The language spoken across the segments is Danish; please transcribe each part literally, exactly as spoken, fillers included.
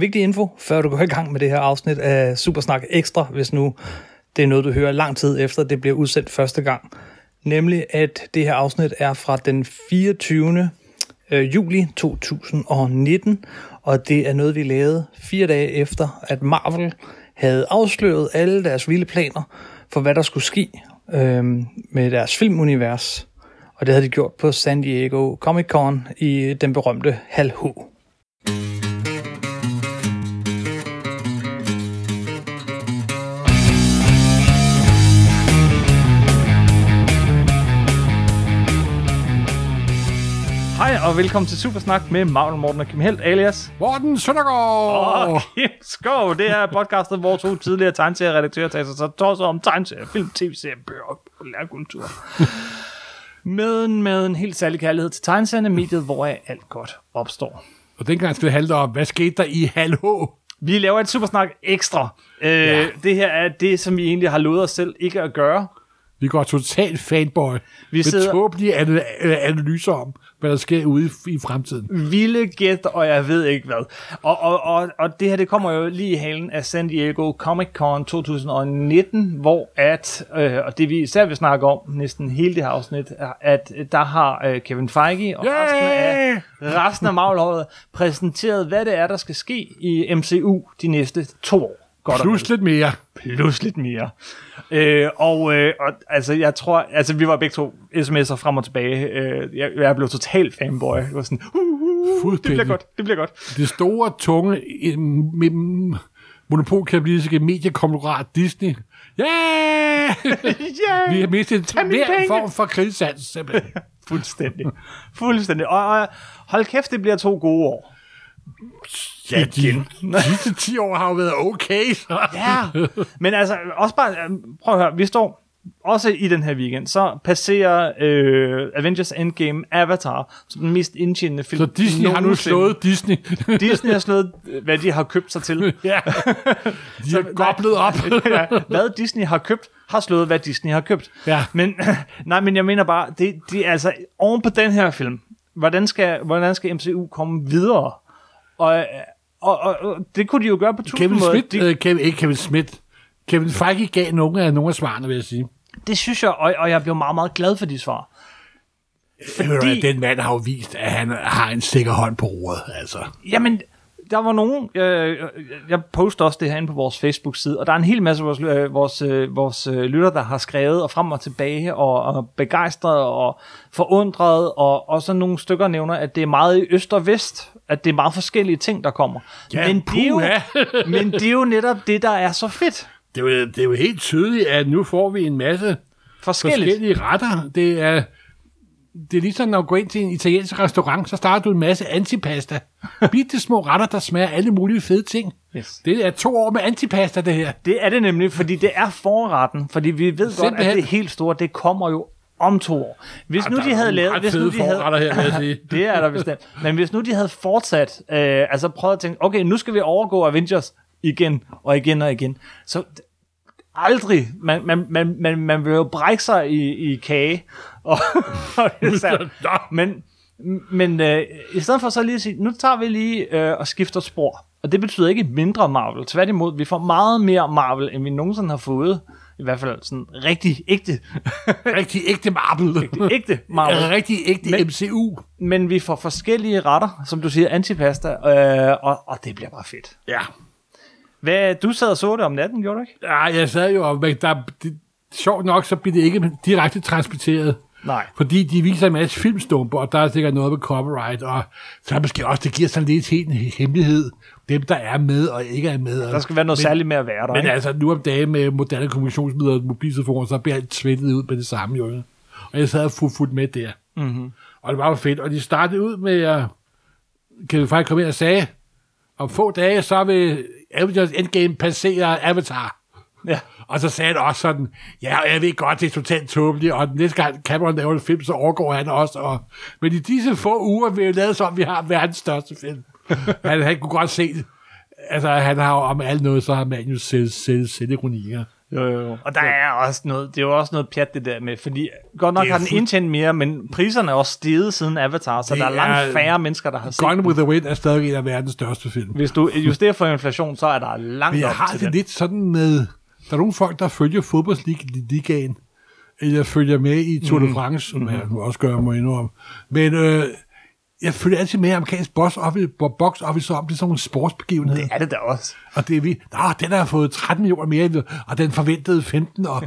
vigtig info, før du går i gang med det her afsnit af Supersnak Ekstra, hvis nu det er noget, du hører lang tid efter, det bliver udsendt første gang. Nemlig, at det her afsnit er fra den fireogtyvende juli to tusind nitten, og det er noget, vi lavede fire dage efter, at Marvel havde afsløret alle deres vilde planer for, hvad der skulle ske øh, med deres filmunivers. Og det havde de gjort på San Diego Comic-Con i den berømte Hall H. Hej og velkommen til Supersnak med Marvel, Morten og Kim Helt, alias Morten Søndergaard og Kim Skov. Det er podcastet, hvor to tidligere tegneserieredaktører tager sig tosset om tegneserier, film, tv-serier, bøger og populærkultur. Med, med en helt særlig kærlighed til tegneserierne, mediet, hvor alt godt opstår. Og dengang skal det handle om, hvad skete der i Hall H? Vi laver et Supersnak ekstra. Øh, ja. Det her er det, som vi egentlig har lovet os selv ikke at gøre. Vi går totalt fanboy. Vi sidder... tåbelige analyser om, hvad der sker ude i fremtiden. Vilde gæt, og jeg ved ikke hvad. Og, og, og, og det her, det kommer jo lige i halen af San Diego Comic-Con to tusind nitten, hvor at, øh, og det vi især vil snakke om næsten hele det her afsnit, er, at der har øh, Kevin Feige og yeah! resten af, resten af Marvel-holdet præsenteret, hvad det er, der skal ske i M C U de næste to år. Plus lidt mere. Plus lidt mere. Øh, og, øh, og altså, jeg tror, altså, vi var begge to sms'er frem og tilbage. Øh, jeg, jeg blev totalt fanboy. Det var sådan, uh, uh, det bliver godt, det bliver godt. Det store, tunge monopolkapitalistiske mediekonglomerat Disney. Yeah! yeah! Vi har mistet hver form for krisesans, simpelthen. Fuldstændig. Fuldstændig. Og, og hold kæft, det bliver to gode år. Ja, de sidste ti år har jo været okay. Så. Ja, men altså, også bare, prøv at høre, vi står også i den her weekend, så passerer øh, Avengers Endgame Avatar, som den mest indtjenende film. Så Disney nogensinde. Har nu slået Disney. Disney har slået, hvad de har købt sig til. Ja, de så, har goblet op. ja, hvad Disney har købt, har slået, hvad Disney har købt. Ja. Men, nej, men jeg mener bare, det, det er altså, oven på den her film, hvordan skal, hvordan skal M C U komme videre? Og, og, og, og det kunne de jo gøre på tusind Kevin måder. Smith, de... øh, Kevin, ikke Kevin Smith. Kevin Feige gav nogle af, nogle af svarene, vil jeg sige. Det synes jeg, og, og jeg blev meget, meget glad for de svar. Fordi... Hører du, den mand har jo vist, at han har en sikker hånd på roret, altså. Jamen, der var nogen... Øh, jeg poster også det herinde på vores Facebook-side, og der er en hel masse af vores, øh, vores, øh, vores lytter, der har skrevet, og frem og tilbage, og, og begejstret, og forundret, og, og så nogle stykker nævner, at det er meget i øst og vest, at det er meget forskellige ting, der kommer. Ja, men, det jo, men det er jo netop det, der er så fedt. Det er jo, det er jo helt tydeligt, at nu får vi en masse forskellige retter. Det er, det er ligesom, når du går ind til en italiensk restaurant, så starter du en masse antipasta. Bitte små retter, der smager alle mulige fede ting. Yes. Det er to år med antipasta, det her. Det er det nemlig, fordi det er forretten. Fordi vi ved simpelthen godt, at det helt store, det kommer jo om to år. Hvis ja, nu de havde lavet, hvis nu de havde, her, vil jeg sige. det er der bestemt. Men hvis nu de havde fortsat, øh, altså prøvet at tænke, okay, nu skal vi overgå Avengers igen og igen og igen, så aldrig, man man man man, man vil jo brække sig i i kage. Og, og det men men øh, i stedet for så lige at sige, nu tager vi lige øh, og skifter spor. Og det betyder ikke mindre Marvel. Tværtimod, vi får meget mere Marvel, end vi nogensinde har fået. I hvert fald sådan rigtig ægte. rigtig ægte Marvel. Rigtig ægte Marvel. Rigtig ægte men, M C U. Men vi får forskellige retter, som du siger, antipasta, øh, og, og det bliver bare fedt. Ja. Hvad, du sad og så det om natten, gjorde du ikke? Ja, jeg sad jo, og der, det, sjovt nok, så bliver det ikke direkte transporteret. Nej. Fordi de viser en masse filmstumper, og der er sikkert noget med copyright, og så er måske også, det giver sådan lidt en hemmelighed, dem der er med og ikke er med. Der skal være noget men, særligt med at være der, men ikke? Altså, nu om dagen med moderne kommunikationsmidler og mobiltelefoner, så bliver alt svindet ud på det samme, jo. Og jeg sad og fuldt med der. Mm-hmm. Og det var jo fedt. Og de startede ud med, at kan vi faktisk komme ind og sagde, om få dage, så vil Avengers Endgame passere Avatar. Ja. Og så sagde han også sådan, ja, jeg ved godt, det er totalt tåbeligt, og næste gang Cameron laver en film, så overgår han også. Og... Men i disse få uger vil jeg lade som, vi har verdens største film. han, han kunne godt se, altså han har om alt noget, så har man jo selv selv, selv ironier. Jo, jo. Og der er også noget, det er jo også noget pjat det der med, fordi godt nok har den indtjent mere, men priserne er også steget siden Avatar, så det der er langt færre mennesker, der har set. Gone with the Wind er stadig en af verdens største film. Hvis du justerer for inflation, så er der langt op til det. Det er lidt sådan med, der er nogle folk, der følger fodboldsligaen, eller følger med i Tour de France, som jeg nu også gør mig endnu om. Men øh, jeg følger altid med amerikansk box office, box office om, det er sådan nogle sportsbegivenheder. Det er det da også. Og det er vi, nå, den har fået tretten millioner mere, og den forventede femten, og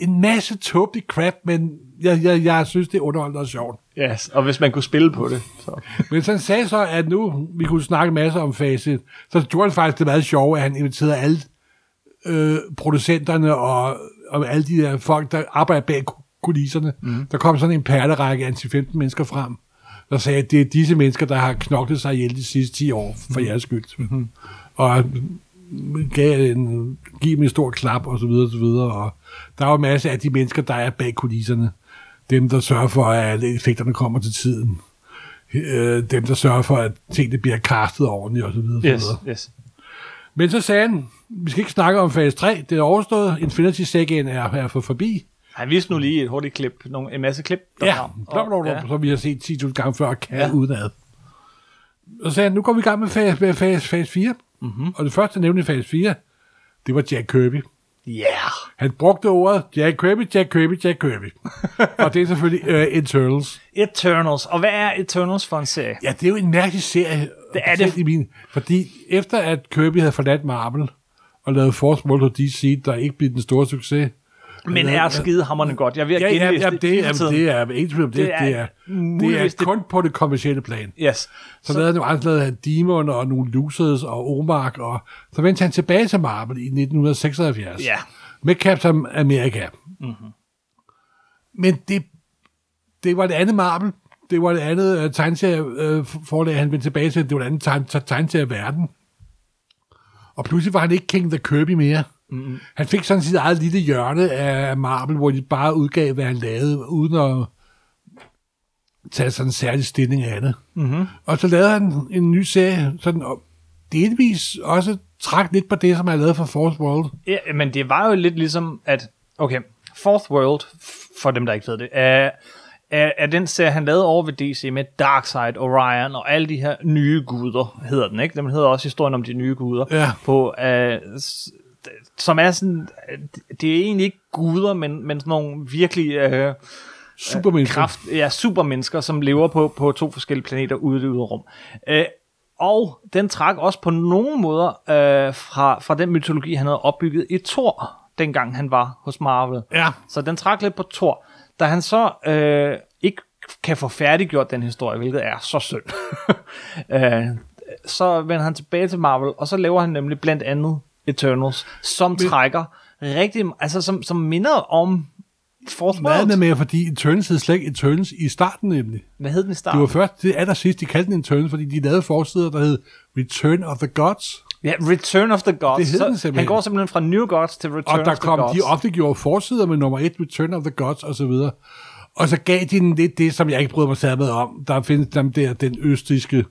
en masse tåbelig crap, men jeg, jeg, jeg synes, det er underholdende og sjovt. Ja, yes, og hvis man kunne spille på det. Så. Men så han sagde så, at nu, vi kunne snakke masser om facet, så gjorde han faktisk det meget sjovt, at han inviterede alle øh, producenterne og og alle de der folk, der arbejder bag kulisserne. Mm. Der kom sådan en perlerække af femten mennesker frem, der sagde, at det er disse mennesker, der har knoklet sig ihjel de sidste ti år, for jeres skyld. Mm. Og gav en, gav dem en stor klap, og så videre, og så videre. Og der er jo masser af de mennesker, der er bag kulisserne. Dem, der sørger for, at effekterne kommer til tiden. Dem, der sørger for, at tingene bliver castet ordentligt, og så videre, og så videre. Yes, yes. Men så sagde han, vi skal ikke snakke om fase tre, det er overstået, Infinity-sækken er, er for forbi. Han viste nu lige et hurtigt klip, nogle, en masse klip. Der ja, blop, blop, blop, ja, som vi har set ti tusind gange før, kan ja. udenad. Og så sagde han, nu går vi i gang med fase, med fase, fase fire, mm-hmm. og det første nævnte i fase fire, det var Jack Kirby. Ja. Yeah. Han brugte ordet Jack Kirby, Jack Kirby, Jack Kirby. Og det er selvfølgelig uh, Eternals. Eternals. Og hvad er Eternals for en serie? Ja, det er jo en mærkelig serie. Det er det. I min, fordi efter at Kirby havde forladt Marvel og lavet Fourth World og D C, der ikke blev den store succes. Men er skidehammerende godt. Jeg vil ja, genlæse ja, det. Det, jamen, det er ikke tvivl om det. Det er, det er, det er det kun på det kommercielle plan. Yes. Så, så lavede han jo andre, lavede han Demon og nogle Losers og Omark, og så vendte han tilbage til Marvel i nitten seksoghalvfjerds. Ja. Med Captain America. Mm-hmm. Men det, det var det andet Marvel. Det var det andet uh, tegneserieforlag, uh, han vendte tilbage til. Det var det andet tegneserieverden. Og pludselig var han ikke King the Kirby mere. Mm-hmm. Han fik sådan sit eget lille hjørne af Marvel, hvor de bare udgav, hvad han lavede, uden at tage sådan en særlig stilling af det. Mm-hmm. Og så lavede han en ny serie, sådan delvis også trak lidt på det, som han lavede for Fourth World. Ja, men det var jo lidt ligesom, at okay, Fourth World, for dem, der ikke ved det, er, er, er den serie, han lavede over ved D C med Darkseid, Orion og alle de her nye guder, hedder den, ikke? Den hedder også historien om de nye guder. Ja. På Uh, som er sådan, det er egentlig ikke guder, men, men sådan nogle virkelig øh, supermennesker. Kraft, ja, supermennesker, som lever på, på to forskellige planeter ude i det ydre rum. Øh, og den trak også på nogle måder øh, fra, fra den mytologi, han havde opbygget i Thor, dengang han var hos Marvel. Ja. Så den trak lidt på Thor, da han så øh, ikke kan få færdiggjort den historie, hvilket er så synd. øh, så vender han tilbage til Marvel, og så laver han nemlig blandt andet Eternals, som trækker rigtig, altså som, som minder om Fourth World. Hvad med, fordi Eternals hed slet ikke Eternals i starten nemlig. Hvad hed den i starten? Det var først, det er der sidst, de kaldte den Eternals, fordi de lavede forsider, der hed Return of the Gods. Ja, Return of the Gods. Det hed den simpelthen. Han går simpelthen fra New Gods til Return of the Gods. Og der kom, Gods. De ofte gjorde forsider med nummer et, Return of the Gods og så videre. Og så gav de den lidt det, som jeg ikke bryder mig særlig om. Der findes dem der, den østriske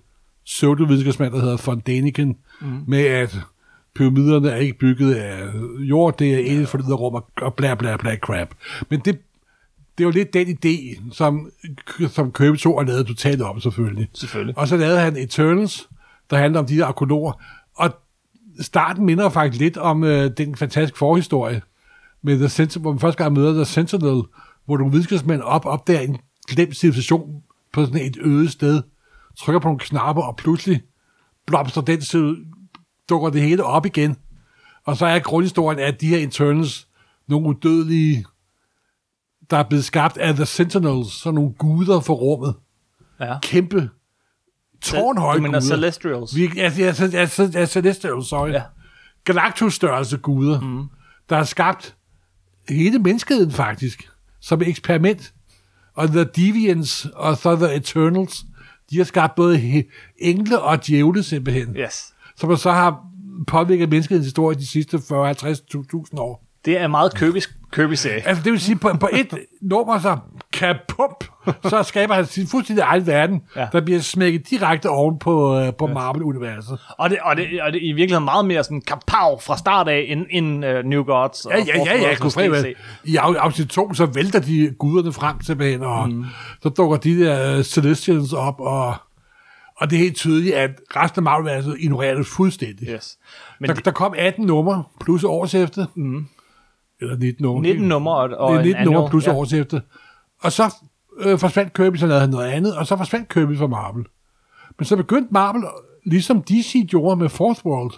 pseudovidenskabsmand, der hedder von Däniken, mm. med at pyramiderne er ikke bygget af jord, det er ene for det der rum, og bla bla bla crap. Men det, det er jo lidt den idé, som, som Kirby tog og lavede totalt om, selvfølgelig. selvfølgelig. Og så lavede han Eternals, der handler om de der arkologer, og starten minder faktisk lidt om øh, den fantastiske forhistorie, med The Sentinel, hvor man første gang møder The Sentinel, hvor nogle videnskabsmænd op, opdager en glemt civilisation på sådan et øde sted, trykker på nogle knapper, og pludselig blomster den civilisation, dukker det hele op igen. Og så er grundhistorien, at de her Eternals, nogle udødelige, der er blevet skabt af The Sentinels, så nogle guder for rummet. Ja. Kæmpe, tårnhøje guder. Du mener Celestials? Vi, ja, ja, ja, ja, Celestials, sorry. Ja. Galactus-størrelse guder, mm. der har skabt hele menneskeheden faktisk, som et eksperiment. Og The Deviants og så The Eternals, de har skabt både engle og djævle simpelthen. Yes. Som så har påvirket menneskets historie de sidste fyrre til halvtreds tusind år. Det er meget købisk, købisk serie. Altså det vil sige, på, på et nummer så kapump, så skaber han sin fuldstændig egen verden, ja. Der bliver smækket direkte oven på, øh, på Marvel-universet. Og det, og, det, og det er i virkeligheden meget mere sådan kapav fra start af, end, end uh, New Gods. Ja, ja, ja, ja, ja, ja, ja, ja. I afsnit to, så vælter de guderne frem tilbage, og mm. så dukker de der uh, Celestials op, og... Og det er helt tydeligt, at resten af Marvel-universet ignorerer det fuldstændig. Yes. Men der, de... der kom atten numre plus årshæftet. Mm. Eller nitten numre. nitten numre og, og nitten en numre plus ja. Årshæftet. Og så øh, forsvandt Kirby, så lavede han noget andet, og så forsvandt Kirby fra Marvel. Men så begyndte Marvel, ligesom D C gjorde med Fourth World,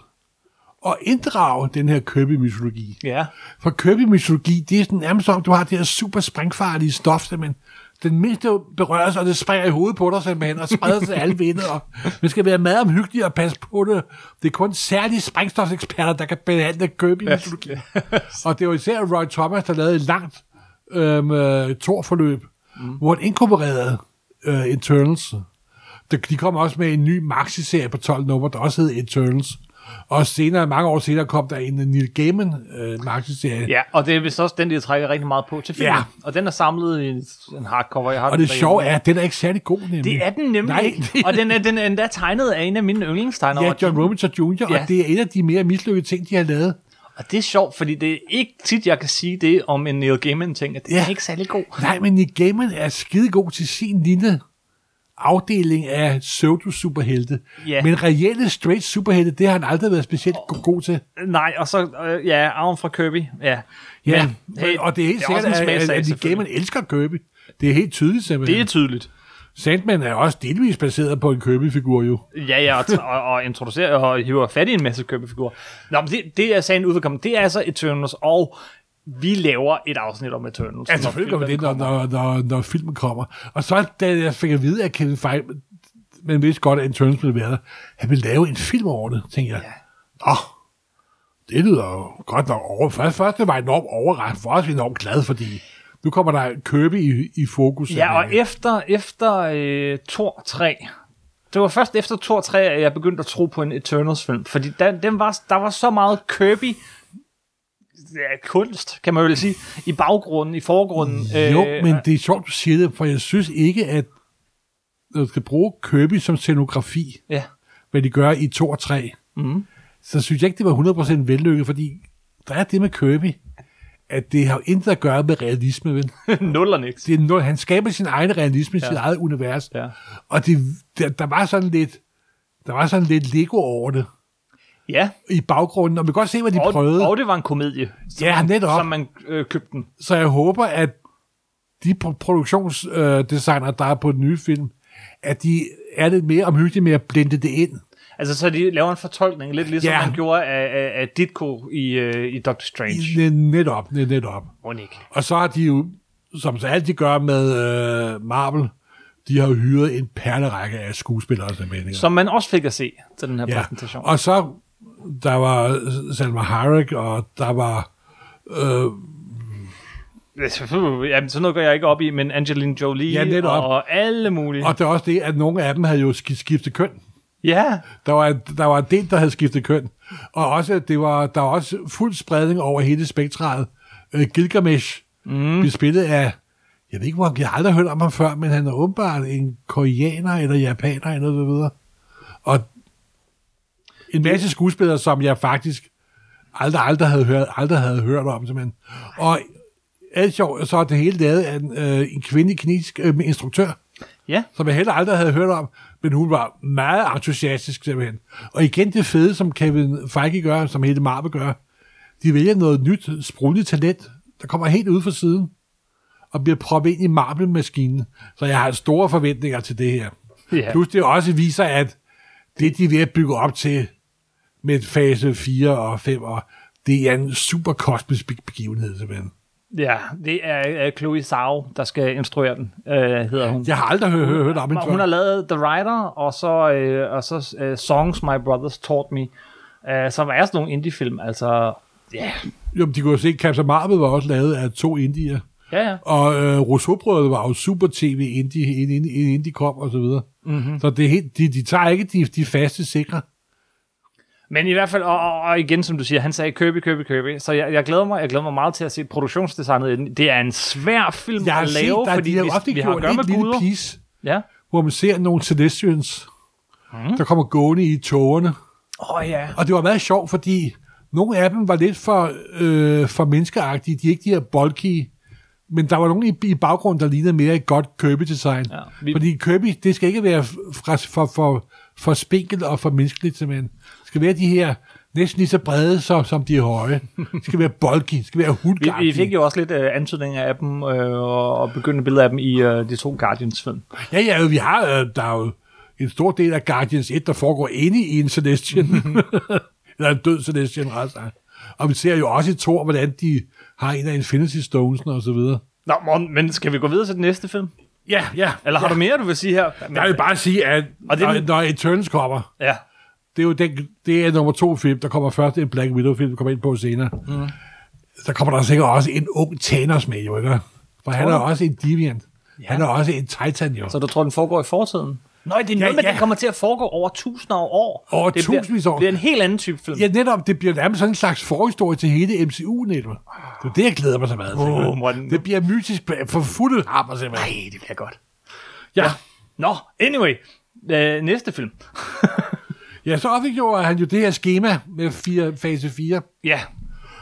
at inddrage den her Kirby-mytologi. Yeah. For Kirby-mytologi, det er sådan nærmest som, du har det her super sprængfarlige stof, men den mindste berøres, og det springer i hovedet på dig simpelthen, og spreder til alle vinder, og man skal være meget omhyggelig og passe på det. Det er kun særlige sprængstofseksperter, der kan behandle Kirby-mytologi. Yes. Og det var især Roy Thomas, der lavede et langt øhm, Thor-forløb, mm. hvor han inkorporerede øh, Eternals. De kom også med en ny maxi-serie på tolv nummer, der også hed Eternals. Og senere, mange år senere, kom der en Neil Gaiman øh, markedsserie. Ja, og det er vist også den, der trækker rigtig meget på til filmen. Ja. Og den er samlet i en hardcover. Jeg har og det sjove er, at den er ikke særlig god, nemlig. Det er den nemlig ikke. Og den er, den er endda tegnet af en af mine yndlingstegnere. Ja, John Romita junior Ja. Og det er en af de mere mislykkede ting, de har lavet. Og det er sjovt, fordi det er ikke tit, jeg kan sige det om en Neil Gaiman-ting, at det ja. Er ikke særlig god. Nej, men Neil Gaiman er skidegod til sin lille... afdeling af pseudo-superhelte. Yeah. Men reelle straight superhelte, det har han aldrig været specielt oh, god til. Nej, og så, øh, ja, arven fra Kirby. Ja, ja. Men, hey, og det er helt det er sikkert, at, at, at de gamerne elsker Kirby. Det er helt tydeligt simpelthen. Det er tydeligt. Sandman er også delvis baseret på en Kirby-figur jo. Ja, ja, og, og, og introducerer og hiver fat i en masse Kirby-figurer. Nå, men det, det er sagen udkommet. Det er altså Eternals, og vi laver et afsnit om Eternals. Ja, selvfølgelig kommer det, når, når, når, når filmen kommer. Og så, da jeg fik at vide, at Kevin Feige, men vidste godt, at Eternals ville være der, han ville lave en film over det, tænkte jeg. Ja. Nå, det lyder jo godt nok over. Først, først det var enormt overrasket, for også enormt glad, fordi nu kommer der Kirby i, i fokus. Ja, og efter, efter øh, Thor tre... Det var først efter Thor tre, at jeg begyndte at tro på en Eternals-film, fordi der, den var, der var så meget Kirby... Ja, kunst, kan man jo sige, i baggrunden, i forgrunden. Jo, øh, men det er sjovt, du siger det, for jeg synes ikke, at du skal bruge Kirby som scenografi, ja. Hvad de gør i to og tre, mm. så synes jeg ikke, det var hundrede procent vellykket, fordi der er det med Kirby, at det har intet at gøre med realisme, vel? Nul og niks. Det er nul. Han skaber sin egen realisme, ja. Sit eget univers, ja. Og det, der, der var sådan lidt, der var sådan lidt Lego over det. Ja. I baggrunden, og vi kan godt se, hvad de og, prøvede. Og det var en komedie, som ja, man, som man øh, købte den. Så jeg håber, at de produktionsdesignere, øh, der er på den nye film, at de er lidt mere omhyggelige med at blende det ind. Altså, så de laver en fortolkning, lidt ligesom ja. Man gjorde af, af, af Ditko i, øh, i Doctor Strange. I, netop, netop. Oh, og så har de jo, som så alt de gør med øh, Marvel, de har hyret en perlerække af skuespillere, som meninger. Som man også fik at se til den her ja. Præsentation. Og så der var Salma Hayek, og der var... Øh... Jamen, sådan noget går jeg ikke op i, men Angelina Jolie ja, og, og alle mulige. Og det er også det, at nogle af dem havde jo skiftet køn. Ja. Der var, der var en del, der havde skiftet køn. Og også, det var, der var også fuld spredning over hele spektret. Gilgamesh mm. blev spillet af... Jeg ved ikke, hvor jeg har aldrig hørt om ham før, men han er åbenbart en koreaner eller japaner eller noget, hvad ved jeg. Og en masse skuespillere, som jeg faktisk aldrig, aldrig, havde, hørt, aldrig havde hørt om, simpelthen. Og alt sjovt, så er det hele lavet af en, øh, en kvindelig kinesisk øh, instruktør, ja. Som jeg heller aldrig havde hørt om, men hun var meget entusiastisk, simpelthen. Og igen det fede, som Kevin Feige gør, som hele Marvel gør, de vælger noget nyt, sprudligt talent, der kommer helt ud fra siden, og bliver proppet ind i Marvel-maskinen. Så jeg har store forventninger til det her. Yeah. Plus det også viser, at det, de er ved at bygge op til med fase fire og fem, og det er en super kosmisk begivenhed, simpelthen. Ja, det er uh, Chloe Zhao, der skal instruere den, uh, hedder hun. Jeg har aldrig hørt hø- hø- hø- om hende. Hun har lavet The Rider, og så, uh, og så uh, Songs My Brothers Taught Me, uh, som er sådan nogle indie-film, altså, ja. Yeah. Jo, de kunne jo se, at Captain Marvel var også lavet af to indier. Ja, ja. Og øh, Rousseau-brødrene var jo super tv, inden de kom, og så videre. Mm-hmm. Så det er helt, de, de tager ikke de, de faste sikre. Men i hvert fald, og, og, og igen som du siger, han sagde Kirby, Kirby, Kirby. Så jeg, jeg, glæder mig, jeg glæder mig meget til at se produktionsdesignet. Det er en svær film at lave, fordi de vi, vi har at gøre med guder. Piece, ja. Hvor man ser nogle Celestials, mm. der kommer gående i tårerne. Oh, yeah. Og det var meget sjovt, fordi nogle af dem var lidt for, øh, for menneskeagtige. De er ikke de her bulky. Men der var nogen i, i baggrunden, der lignede mere et godt Kirby-design. Ja, vi... Fordi Kirby, det skal ikke være fra, for, for, for spinkelt og for menneskeligt, simpelthen. Det skal være de her næsten lige så brede, så, som de er høje. Det skal være bulky, det skal være hulgartige. Vi, vi fik jo også lidt øh, antydninger af dem, øh, og begyndende billeder af dem i øh, de to Guardians-film. Ja, ja, vi har øh, der jo en stor del af Guardians et, der foregår inde i en Celestian. Eller en død Celestian, altså. Og vi ser jo også i Thor, hvordan de har en af Infinity Stones og så videre. Nå, Morten, men skal vi gå videre til den næste film? Ja, ja. Eller har ja. du mere, du vil sige her? Men, jeg vil bare sige, at og det, når, når Eternals kommer, ja. det er jo den, det er nummer to film, der kommer først en Black Widow-film, vi kommer ind på senere. Mm. Der kommer der sikkert også en ung Thanos med, jo ikke? For han er også en deviant. Ja. Han er også en Titan, jo. Så du tror, den foregår i fortiden? Nej, det er noget, ja, ja. Den kommer til at foregå over tusinder af år. Over det tusindvis bliver, år. Det er en helt anden type film. Ja, netop. Det bliver nærmest sådan en slags forhistorie til hele M C U, netop. Det er det, jeg glæder mig så meget oh, til. Det bliver mytisk for fulde hammer, simpelthen. Nej, det bliver godt. Ja. ja. Nå, anyway. Øh, næste film. Ja, så opgjorde han jo det her schema med fire, fase fire. Ja.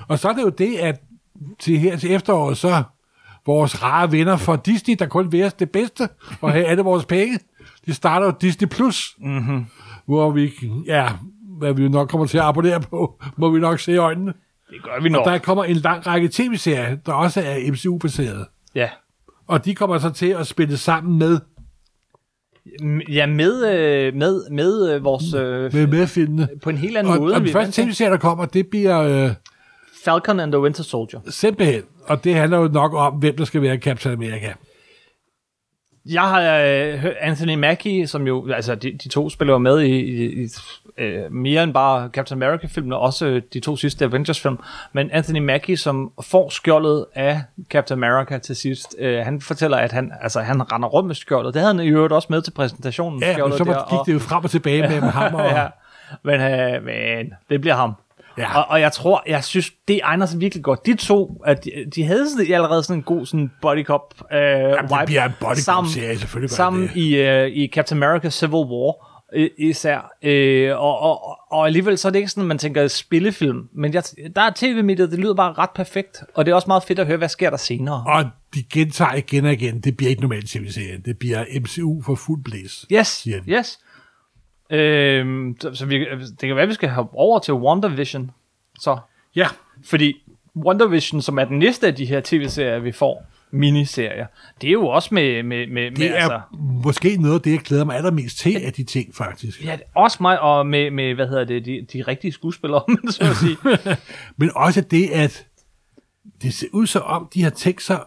Og så er det jo det, at til her til efteråret, så vores rare venner fra Disney, der kun vil os det bedste, og her er det vores penge. De starter jo Disney Plus, mm-hmm. hvor vi, ja, hvad vi nok kommer til at abonnere på, må vi nok se i øjnene. Det gør vi nok. Og der kommer en lang række tv-serier, der også er M C U-baserede. Ja. Og de kommer så til at spille sammen med... Ja, med, med, med vores... Med medfilmene. På en helt anden og, måde. Og den første tv-serie, der kommer, det bliver... Øh, Falcon and the Winter Soldier. Simpelthen. Og det handler jo nok om, hvem der skal være Captain America. Jeg har øh, hørt Anthony Mackie, som jo, altså de, de to spiller med i, i, i øh, mere end bare Captain America-filmen, og også øh, de to sidste Avengers-film, men Anthony Mackie, som får skjoldet af Captain America til sidst, øh, han fortæller, at han, altså, han render rundt med skjoldet. Det havde han i øvrigt også med til præsentationen. Ja, men så der, gik det jo frem og tilbage med ham. Og... ja, men, øh, men det bliver ham. Ja. Og, og jeg tror, jeg synes, det egner sig virkelig godt. De to, at de, de havde sådan, allerede sådan en god sådan body cop øh, Jamen, vibe. Det bliver en body cop serie, selvfølgelig. Sammen i, øh, i Captain America Civil War øh, især. Øh, og, og, og alligevel så er det ikke sådan, man tænker spillefilm. Men jeg, der er tv-mediet, det lyder bare ret perfekt. Og det er også meget fedt at høre, hvad sker der senere. Og de gentager igen og igen, det bliver ikke normalt tv-serien. Det bliver M C U for fuld blæs. Yes, yes. Øhm, så, så vi, det kan være, vi skal have over til WandaVision. Så. Ja. Fordi WandaVision, som er den næste af de her tv-serier, vi får, miniserier, det er jo også med... med, med det med, er altså, måske noget af det, jeg glæder mig allermest til af de ting, faktisk. Ja, også mig, og med, med hvad hedder det, de, de rigtige skuespillere, så at sige. Men også det, at det ser ud så om, de har tænkt sig...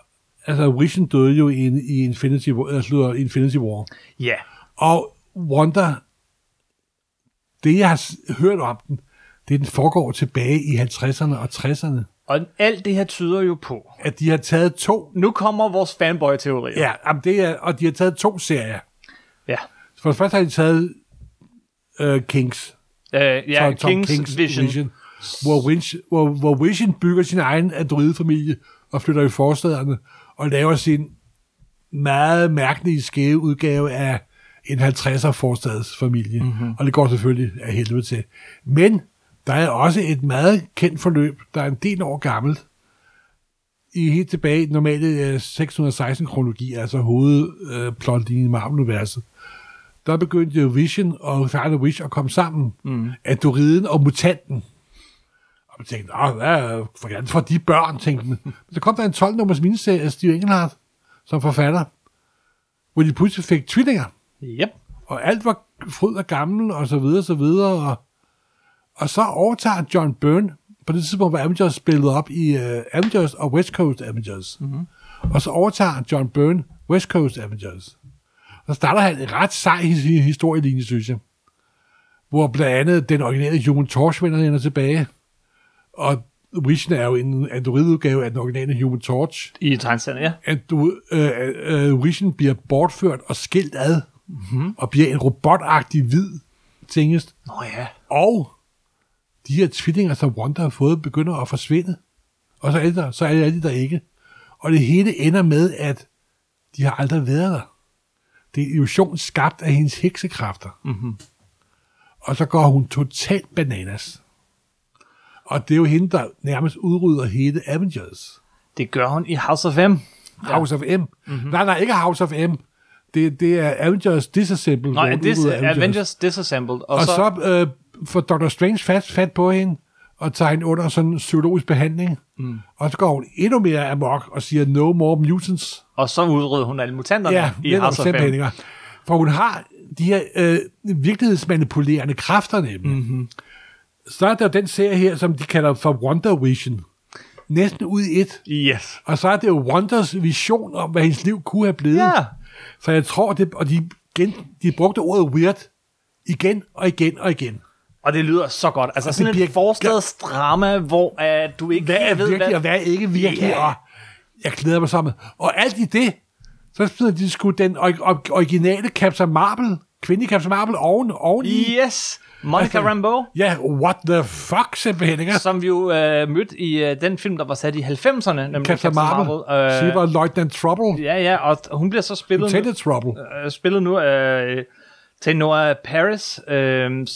Altså, Vision døde jo i, i Infinity, altså, Infinity War. Ja. Og Wanda... Det, jeg har hørt om den, det er, den foregår tilbage i halvtredserne og tresserne. Og alt det her tyder jo på, at de har taget to... Nu kommer vores fanboy-teorier. Ja, jamen det er, og de har taget to serier. Ja. For det første har de taget uh, Kings. Uh, ja, Tom, Tom Kings, Kings Vision. Vision hvor, Vinci, hvor, hvor Vision bygger sin egen androidefamilie og flytter i forstederne og laver sin meget mærkelige skæve udgave af en halvtredser forstadsfamilie, mm-hmm. og det går selvfølgelig af helvede til. Men der er også et meget kendt forløb, der er en del år gammelt, i helt tilbage i den normale seks hundrede og seksten kronologi, altså hovedplotlinjen i Marvel-universet. Der begyndte jo Vision og Scarlet Witch at komme sammen, mm. androiden og mutanten. Og man tænkte, hvordan får de børn, tænkte man. Så kom der en tolv-nummers miniserie af Steve Englehart, som forfatter, hvor de pludselig fik tvillinger. Yep. Og alt var fryd og gammel, og så videre, så videre. Og, og så overtager John Byrne, på det tidspunkt var Avengers spillet op i uh, Avengers og West Coast Avengers. Mm-hmm. Og så overtager John Byrne West Coast Avengers. Og så starter han en ret sej historielinje, synes jeg. Hvor blandt andet den originale Human Torch vender tilbage. Og Vision er jo en androidudgave af den originale Human Torch. I tegneserien, ja. At du, øh, øh, Vision bliver bortført og skilt ad. Mm-hmm. Og bliver en robotagtig hvid tingest. Nå ja. Og de her tvillinger, som Wanda har fået, begynder at forsvinde. Og så er det der, så er det alle der ikke. Og det hele ender med, at de har aldrig været der. Det er en illusion skabt af hendes heksekræfter. Mm-hmm. Og så går hun totalt bananas. Og det er jo hende, der nærmest udrydder hele Avengers. Det gør hun i House of M. House ja. of M. Mm-hmm. Nej, nej, ikke House of M. Det, det er Avengers Disassembled. Nej, dis- Avengers. Avengers Disassembled. Og, og så, så øh, får Doctor Strange fast fat på hende, og tager hende under sådan en psykologisk behandling. Mm. Og så går hun endnu mere amok, og siger no more mutants. Og så udrydder hun alle mutanterne ja, i House of M. For hun har de her øh, virkelighedsmanipulerende kræfter nemlig. Mm-hmm. Så er der den serie her, som de kalder for WandaVision. Næsten ud i et. Yes. Og så er det jo Wandas vision om, hvad hendes liv kunne have blevet. Yeah. Så jeg tror, det, og de, gen, de brugte ordet weird igen og igen og igen. Og det lyder så godt. Altså og sådan det et forstadsdrama, hvor uh, du ikke hvad er ved, virkelig, hvad... og hvad er ikke virkelig, yeah. og jeg glæder mig sammen. Og alt i det, så spiller de sgu den or- originale Captain Marvel, kvindelig Captain Marvel oven, oven i. Yes. Monica altså, Rambeau. Ja, yeah, what the fuck, simpelthen. Som vi jo øh, mødte i øh, den film, der var sat i halvfemserne. Nemlig Captain Marvel. Marvel øh, Shiva Lieutenant Trouble. Ja, ja, og, og hun bliver så spillet Lieutenant nu. Trouble. Øh, spillet nu øh, til Nora Paris, øh,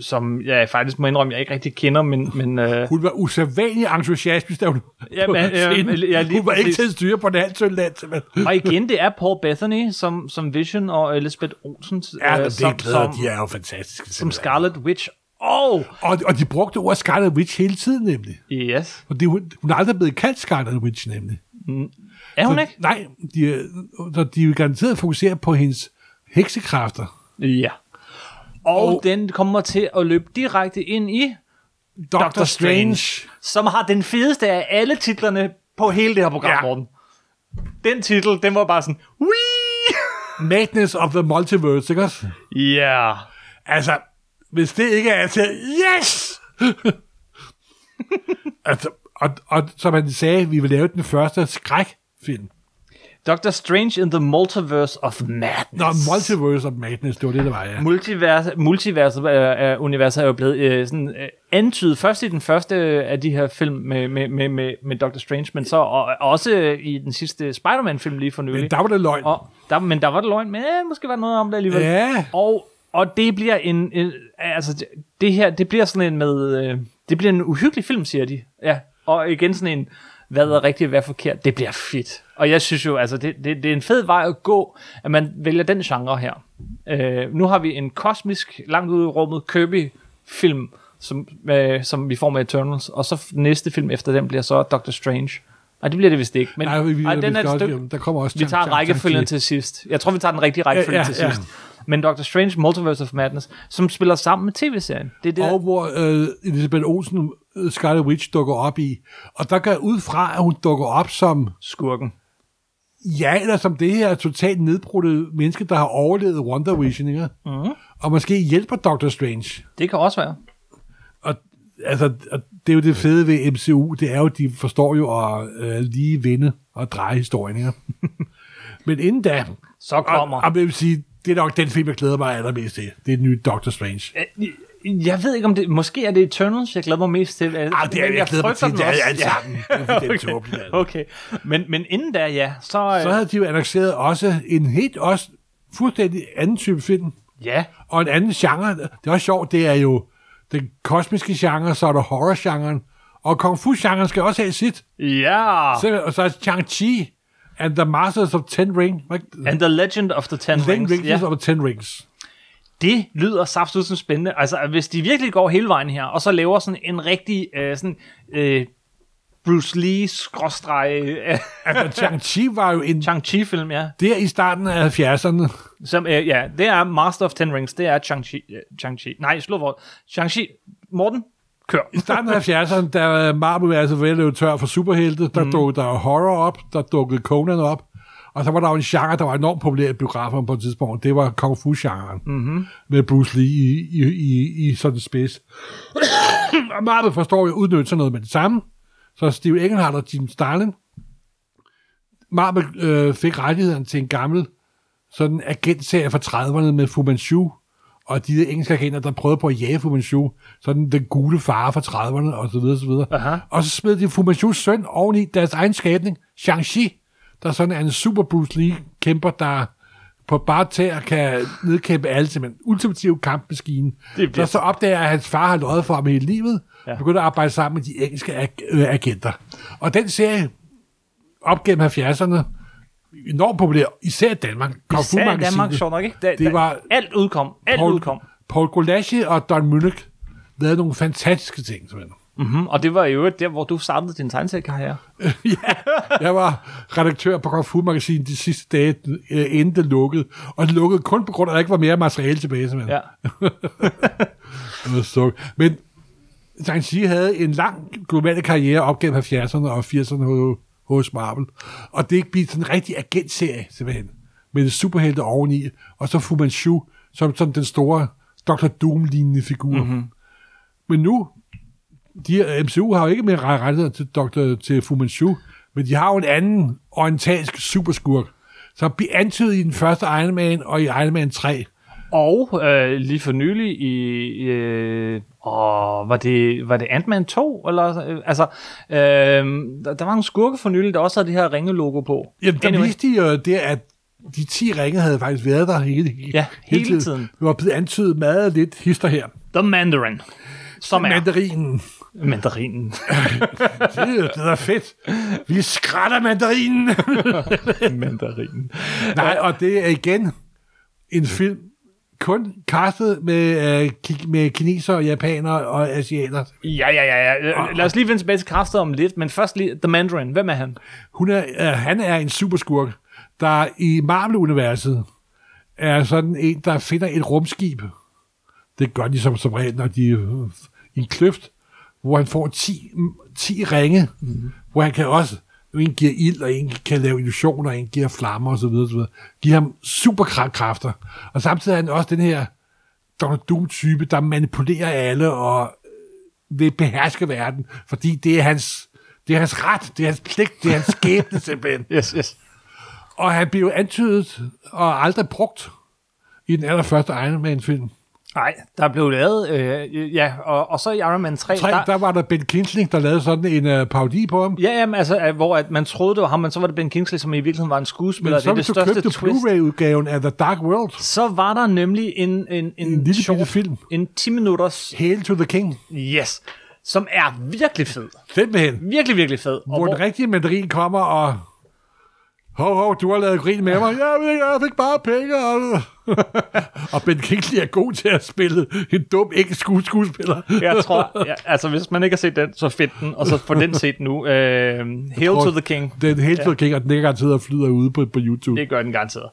som jeg ja, faktisk må indrømme, jeg ikke rigtig kender, men... men øh, hun var usædvanlig entusiastisk, da hun ja, men, øh, jeg lige, hun var ikke til at styre på den halvtøjland. Og igen, det er Paul Bettany som, som Vision og Elizabeth Olsen. Ja, øh, det som, glæder, som, de er jo fantastiske. Som Scarlet Witch. Oh! Og, og de brugte ordet Scarlet Witch hele tiden, nemlig. Yes. Og det, hun, hun er aldrig blevet kaldt Scarlet Witch, nemlig. Mm. Er hun så, ikke? Nej, de, så de er jo garanteret fokuseret på hendes heksekræfter. Ja. Og, og den kommer til at løbe direkte ind i Doctor, Doctor Strange, Strange, som har den fedeste af alle titlerne på hele det her program, ja. Morten. Den titel, den var bare sådan, Wii! Madness of the Multiverse, ikke også? Ja. Altså, hvis det ikke er til, yes! altså, og, og som han sagde, vi vil lave den første skrækfilm. Doctor Strange in the Multiverse of Madness. Nå, Multiverse of Madness, det var det, der var, ja. Multiverse, multiverse uh, universet er jo blevet uh, sådan, uh, antydet først i den første af de her film med, med, med, med, med Doctor Strange, men så og, også i den sidste Spider-Man-film lige for nylig. Men der var det løgn. Og, der, men der var det løgn, men eh, måske var der noget om det alligevel. Ja. Og, og det bliver en, en... Altså, det her, det bliver sådan en med... Øh, det bliver en uhyggelig film, siger de. Ja, og igen sådan en... Hvad er rigtigt, hvad er forkert? Det bliver fedt. Og jeg synes jo, altså, det, det, det er en fed vej at gå, at man vælger den genre her. Øh, nu har vi en kosmisk, langt ude i rummet, Kirby-film, som, øh, som vi får med Eternals, og så næste film efter den bliver så Doctor Strange. Nej, det bliver det vist ikke. Men, nej, vi, ej, den vi, er et stykke, der kommer også vi tager rækkefølgen til sidst. Jeg tror, vi tager den rigtige rækkefølge ja, ja, til sidst. Ja. Men Doctor Strange, Multiverse of Madness, som spiller sammen med tv-serien. Det er det, og der... hvor øh, Elisabeth Olsen... Scarlet Witch dukker op i. Og der går ud fra, at hun dukker op som... Skurken. Ja, eller som det her totalt nedbrudte menneske, der har overlevet WandaVision, ikke? Mm-hmm. Og måske hjælper Doctor Strange. Det kan også være. Og, altså, og det er jo det fede ved M C U, det er jo, de forstår jo at øh, lige vinde og dreje historien, ikke? Men inden da... Så kommer... Og, og jeg vil sige, det er nok den film, jeg glæder mig allermest til. Det er den nye Doctor Strange. Æ- Jeg ved ikke, om det... Måske er det Eternals, jeg glæder mig mest til. Arh, det er, jeg, jeg glæder mig til. Det er alt sammen. Okay, okay. Men, men inden da, ja, så... Så havde de jo annonceret også en helt også fuldstændig anden type film. Ja. Og en anden genre. Det er også sjovt, det er jo den kosmiske genre, så er der horror-genren. Og kung fu-genren skal også have sit. Ja. Så, og så er Shang-Chi and the Masters of Ten Rings. And the Legend of the Ten Rings. The Legend of the Ten Rings. Det lyder saftsus som spændende. Altså, hvis de virkelig går hele vejen her, og så laver sådan en rigtig øh, sådan, øh, Bruce Lee-skråstreg... Øh. Altså, Shang-Chi var jo en... Shang-Chi-film, ja. Det er i starten af halvfjerdserne. Som, øh, ja, det er Master of Ten Rings, det er Shang-Chi. Øh, Shang-Chi. Nej, slå for Shang-Chi. Morten, kør. I starten af halvfjerdserne, da Marvel var altså vel løbet tør for superhelte, der mm. dukkede der horror op, der dukkede Conan op. Og så var der jo en genre, der var enormt populær i biograferne på et tidspunkt. Det var kung fu-genren. Mm-hmm. Med Bruce Lee i, i, i, i sådan en spids. Og Marvel forstår jo udnytte sådan noget med det samme. Så Steve Englehart og Jim Starlin. Marvel øh, fik rettigheden til en gammel sådan agentserie fra trediverne med Fu Manchu og de der engelske agenter, der prøvede på at jage Fu Manchu, sådan den gule far fra trediverne, og så videre, så videre. Aha. Og så smed de Fu Manchus søn oveni deres egen skabning, Shang-Chi, der sådan er en super Bruce Lee-kæmper, der på bare tæer kan nedkæmpe alle til, men ultimativ kampmaskine. Der så opdager, at hans far har løjet for ham hele livet, ja. Og begynder at arbejde sammen med de engelske ag- øh, agenter. Og den serie, op gennem halvfjerdserne, enormt populær, især i Danmark. Især i Danmark, sjovt nok, ikke? Da, det var alt udkom. Alt Paul, udkom. Paul Gulacsi og Don Münch lavede nogle fantastiske ting, som mm-hmm. Og det var jo der, hvor du startede din tegneseriekarriere. Ja, jeg var redaktør på Kung Fu-magasin de sidste dage, inden det lukkede. Og det lukkede kun på grund af, at der ikke var mere materiale tilbage, simpelthen. Ja. Men Shang-Chi havde en lang global karriere op gennem halvfjerdserne og firserne hos Marvel. Og det er ikke blevet sådan en rigtig agentserie, simpelthen. Med superhelte oveni, og så Fu Manchu, som, som den store doktor Doom-lignende figur. Mm-hmm. Men nu... De, M C U har jo ikke mere rettigheder til, doktor, til Fu Manchu, men de har jo en anden orientalsk superskurk, som bliver antydet i den første Iron Man og i Iron Man tre. Og øh, lige for nylig i... Øh, åh, var, det, var det Ant-Man to? Eller, øh, altså, øh, der, der var en skurke for nylig, der også havde det her ringelogo på. Jamen, der anyway. Vidste de jo det, at de ti ringe havde faktisk været der hele, ja, hele, hele tiden. tiden. Det var blevet antydet meget lidt hister her. The Mandarin. Som er... Mandarinen. Mandarinen. det, det er fedt. Vi skrætter mandarinen. mandarinen. Nej, og det er igen en film kun castet med, uh, ki- med kinesere, japanere og asiater. Ja, ja, ja. ja. Lad os lige vende tilbage til castet om lidt, men først lige The Mandarin. Hvem er han? Hun er, uh, han er en superskurk, der i Marvel-universet er sådan en, der finder et rumskib. Det gør de som, som regel, når de er i en kløft, hvor han får ti ringe, mm-hmm. hvor han kan også, en giver ild, og en kan lave illusioner, og en giver flammer, osv. osv. Giver ham superkræfter. Og samtidig er han også den her Doctor Doom-type, der manipulerer alle, og vil beherske verden, fordi det er hans, det er hans ret, det er hans pligt, det er hans skæbne, simpelthen. Yes, yes. Og han bliver jo antydet, og aldrig brugt, i den allerførste Iron Man-film. Nej, der blev lavet, øh, ja, og, og så i Iron Man tre... tre der, der var der Ben Kingsley, der lavede sådan en øh, parodi på ham. Ja, jamen, altså, at, hvor at man troede, det var ham, men så var det Ben Kingsley, som i virkeligheden var en skuespiller. Men så, det er det største twist. Men så, Blu-ray-udgaven af The Dark World... Så var der nemlig en... En, en, en lille short, film. En ti minutters... Hail to the King. Yes, som er virkelig fed. Fed med hende. Virkelig, virkelig fed. Hvor, hvor en rigtig mandarin kommer og... Ho, ho, du har lavet grin med mig. Jeg, jeg fik bare penge. Og, og Ben Kingsley er god til at spille en dum ikke-skuespiller. jeg tror, jeg, altså hvis man ikke har set den, så find den, og så får den set nu. Øh, Hail tror, to the King. Den Hail ja. to the King, og den er garanteret og flyder ude på, på YouTube. Det gør den garanteret.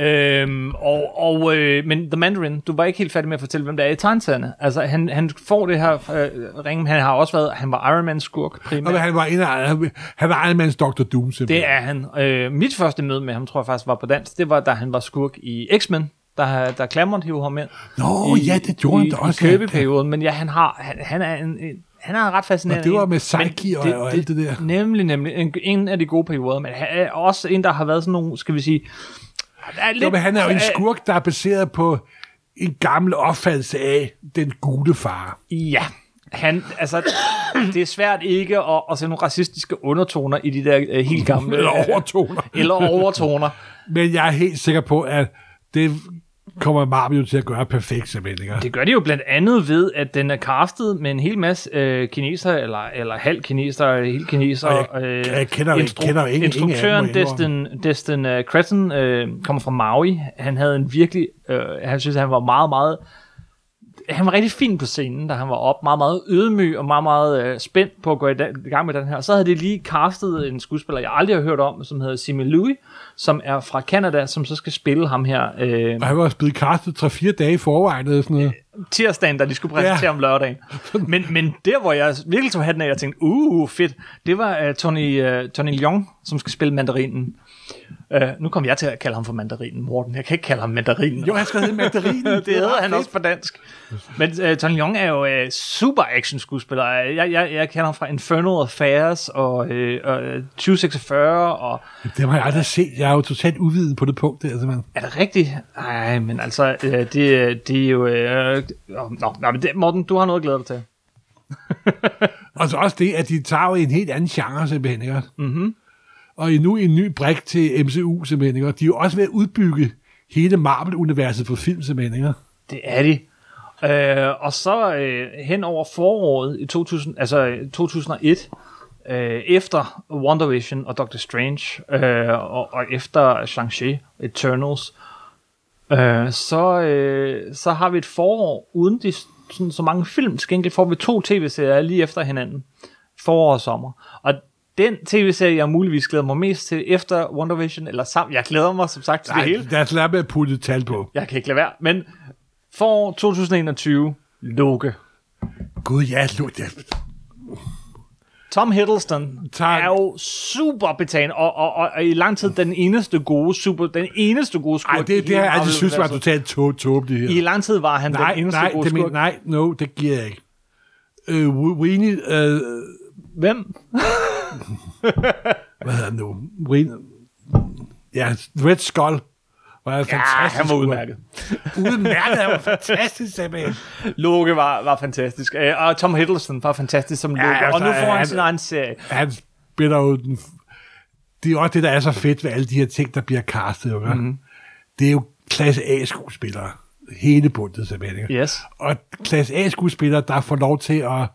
Øh, og, og, øh, men The Mandarin, du var ikke helt færdig med at fortælle, hvem der er i tegneserierne. Altså han, han får det her øh, ring, han har også været, han var Iron Mans skurk primært. Nå, han, var en, han, han var Iron Mans Doctor Doom simpelthen. Det er han. Øh, Mit første møde med ham, tror jeg faktisk var på dansk, det var, da han var skurk i X-Men, der, der Claremont hiver ham ind. Nå, i, ja, det gjorde i, han da også. I Kirby-perioden, men ja, han, har, han, han, er en, en, han er en ret fascinerende. Og det var med Psyche og, og alt det der. Nemlig, nemlig. En, en af de gode perioder, men også en, der har været sådan nogle, skal vi sige... Er lidt, jo, men han er jo en skurk, der er baseret på en gammel opfattelse af den gode far. Ja, han, altså, det er svært ikke at, at se nogle racistiske undertoner i de der uh, helt gamle... eller overtoner. eller overtoner. Men jeg er helt sikker på, at det kommer Marvel til at gøre perfekt, simpelthen. Det gør de jo blandt andet ved, at den er castet med en hel masse uh, kineser, eller, eller halv kineser, helt kineser. Og jeg, jeg kender jo instru- ikke... Instruktøren Destin, Destin uh, Cretton uh, kommer fra Maui. Han havde en virkelig... Uh, han synes, han var meget, meget... Han var rigtig fin på scenen, da han var op, meget, meget ydmyg og meget, meget øh, spændt på at gå i, da- i gang med den her. Så havde de lige castet en skuespiller, jeg aldrig har hørt om, som hedder Simu Liu, som er fra Canada, som så skal spille ham her. Øh... Og han var også blevet castet tre-fire dage i forvejen, eller sådan noget. tirsdagen, der de skulle præsentere ja. om lørdagen. Men, men der, hvor jeg virkelig tog hatten af, jeg tænkte, uh, fedt, det var uh, Tony, uh, Tony Leung, som skal spille mandarinen. Uh, nu kom jeg til at kalde ham for mandarinen, Morten. Jeg kan ikke kalde ham mandarinen. Jo, han skal hedde mandarinen. det hedder han også på dansk. Men uh, Tony Leung er jo uh, super action-skuespiller. Jeg, jeg, jeg kender ham fra Infernal Affairs og uh, uh, tyve seksogfyrre. Og, det har jeg aldrig set. Jeg er jo totalt uvidende på det punkt. Der, altså, er det rigtigt? Nej, men altså, uh, det, det er jo... Uh, oh, no, no, men det, Morten, du har noget at glæde dig til. Og så også det, at de tager en helt anden genre, simpelthen, ikke? Mhm. Og endnu en ny brik til M C U, simpelthen, ikke? De er jo også ved at udbygge hele Marvel-universet for film, simpelthen, ikke? Det er de. Øh, og så øh, hen over foråret i to tusind, altså to tusind og et, øh, efter WandaVision og Doctor Strange, øh, og, og efter Shang-Chi og Eternals, øh, så, øh, så har vi et forår uden de, sådan, så mange film. Skænkelig får vi to tv-serier lige efter hinanden. Forår og sommer. Og den tv-serie, jeg muligvis glæder mig mest til efter WandaVision, eller sammen, jeg glæder mig som sagt til Nej, det hele. Lad os lade med at putte et tal på. Jeg kan ikke lade være, men for to tusind enogtyve, Loke. Gud ja, Loke. Tom Hiddleston tak. Er jo super betagen, og, og, og, og i lang tid den eneste gode super, den eneste gode skurk. Nej, det er det, jeg altid synes var totalt tåbeligt her. I lang tid var han nej, den eneste nej, gode skurk. Men, nej, no, det giver jeg ikke. Uh, Weenie, uh, hvem? Hvad hedder han nu? Ja, Red Skull var ja, fantastisk. Han var udmærket. Udmærket, han var fantastisk simpelthen. Loke var, var fantastisk, og Tom Hiddleston var fantastisk som Loke, ja, altså, og nu får han, han sin egen serie. Han spiller jo den... Det er jo også det, der er så fedt ved alle de her ting, der bliver castet, jo. Mm-hmm. Det er jo klasse A-skuespillere. Hele bundet simpelthen. Yes. Og klasse A-skuespillere, der får lov til at...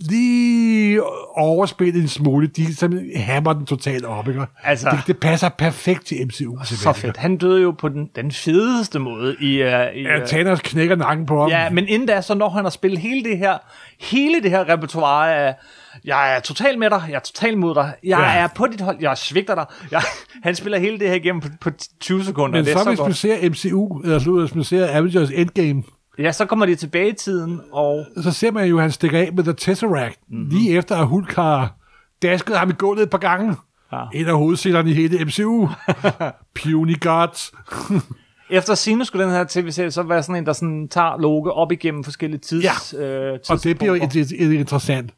lige overspille en smule, de simpelthen hammer den totalt op, ikke? Altså, det, det passer perfekt til M C U. Så fedt. Han døde jo på den, den fedeste måde i... Uh, i uh, Thanos knækker nakken på ham. Ja, men inden da, så når han har spillet hele det her, hele det her repertoire af, jeg er totalt med dig, jeg er totalt mod dig, jeg ja. er på dit hold, jeg svigter dig. Jeg, han spiller hele det her igennem på, på tyve sekunder. Men det så, så hvis man ser M C U, eller så hvis man ser Avengers Endgame, ja, så kommer de tilbage i tiden, og... Så ser man jo, at han stikker af med The Tesseract, mm-hmm. lige efter at Hulk har dasket ham i gulvet et par gange. Ja. En af hovedsætterne i hele M C U. Puny Gods. Efter scene skulle den her tv-serie så være sådan en, der sådan tager Loke op igennem forskellige tids... Ja, øh, tids- og det bliver jo et, et, et interessant.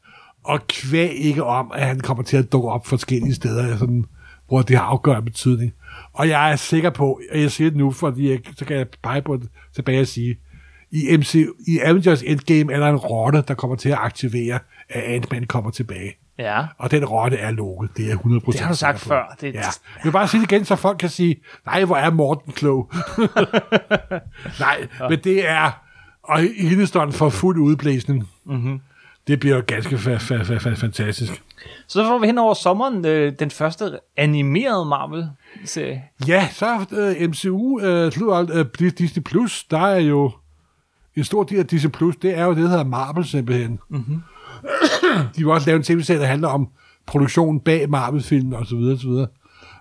Og kvæg ikke om, at han kommer til at dukke op forskellige steder, sådan, hvor det har afgørende betydning. Og jeg er sikker på, og jeg siger det nu, fordi jeg, så kan jeg pege på det tilbage og sige... I, M C U, i Avengers Endgame er der en rotte, der kommer til at aktivere, at Ant-Man kommer tilbage. Ja. Og den rotte er Loke. Det er jeg hundrede procent. Det har du sagt før. Det... Ja. Jeg vil bare sige det igen, så folk kan sige, nej, hvor er Morten klog. Nej, ja. Men det er... Og Hildestånd for fuld udblæsning. Mm-hmm. Det bliver jo ganske fa- fa- fa- fa- fantastisk. Så får vi hen over sommeren øh, den første animerede Marvel-serie. Ja, så øh, M C U, øh, øh, Disney Plus, der er jo... En stor del af Disney Plus, det er jo det, der hedder Marvel simpelthen. Mm-hmm. De vil også lave en tv-serie, der handler om produktionen bag Marvel-filmen osv. Og,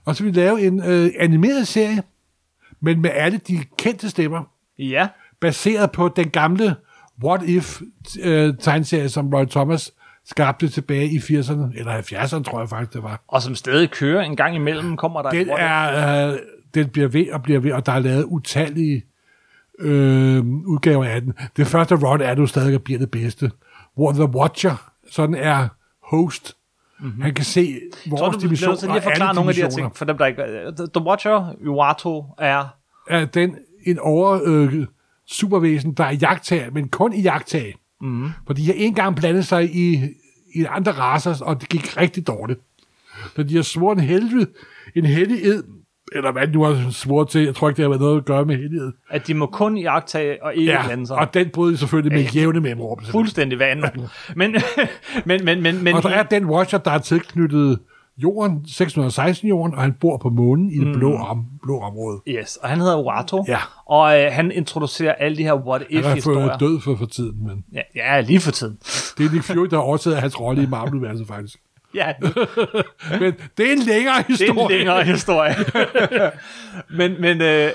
og så vil de lave en øh, animeret serie, men med alle de kendte stemmer. Ja. Baseret på den gamle What If-tegneserie, som Roy Thomas skabte tilbage i firserne, eller halvfjerdserne, tror jeg faktisk, det var. Og som stadig kører en gang imellem, kommer der... Den, er, øh, den bliver ved og bliver ved, og der er lavet utallige... Øh, udgaver af den. Det første run er, du stadig bliver det bedste. Hvor The Watcher sådan er host. Mm-hmm. Han kan se vores du, dimensioner og alle dimensioner. Forklare nogle af de her ting for dem, der ikke... The Watcher, Uatu, er... Er den en over øh, supervæsen, der er jagttager, men kun i jagttager. Mm-hmm. For de har engang blandet sig i, i andre racer, og det gik rigtig dårligt. Så de har svoret en helvede, en hellig ed, eller hvad nu har svoret til, jeg tror ikke, det har været noget at gøre med helhed. At de må kun jagtage og ikke blande sig. Ja, og den brød selvfølgelig med ja, jævne mellemrum. Fuldstændig vandet. men, men, men, men, men... Og så er den Watcher, der er tilknyttet jorden, seks hundrede og seksten jorden, og han bor på månen i det mm. blå, om, blå område. Yes, og han hedder Uatu, ja. og øh, han introducerer alle de her what-if-historier. Han er død for, for tiden, men... Ja, ja, lige for tiden. Det er Nick Fury, der har overtaget hans rolle i Marvel-universet, faktisk. Ja, men det er en længere historie. Det er en længere historie. men men øh,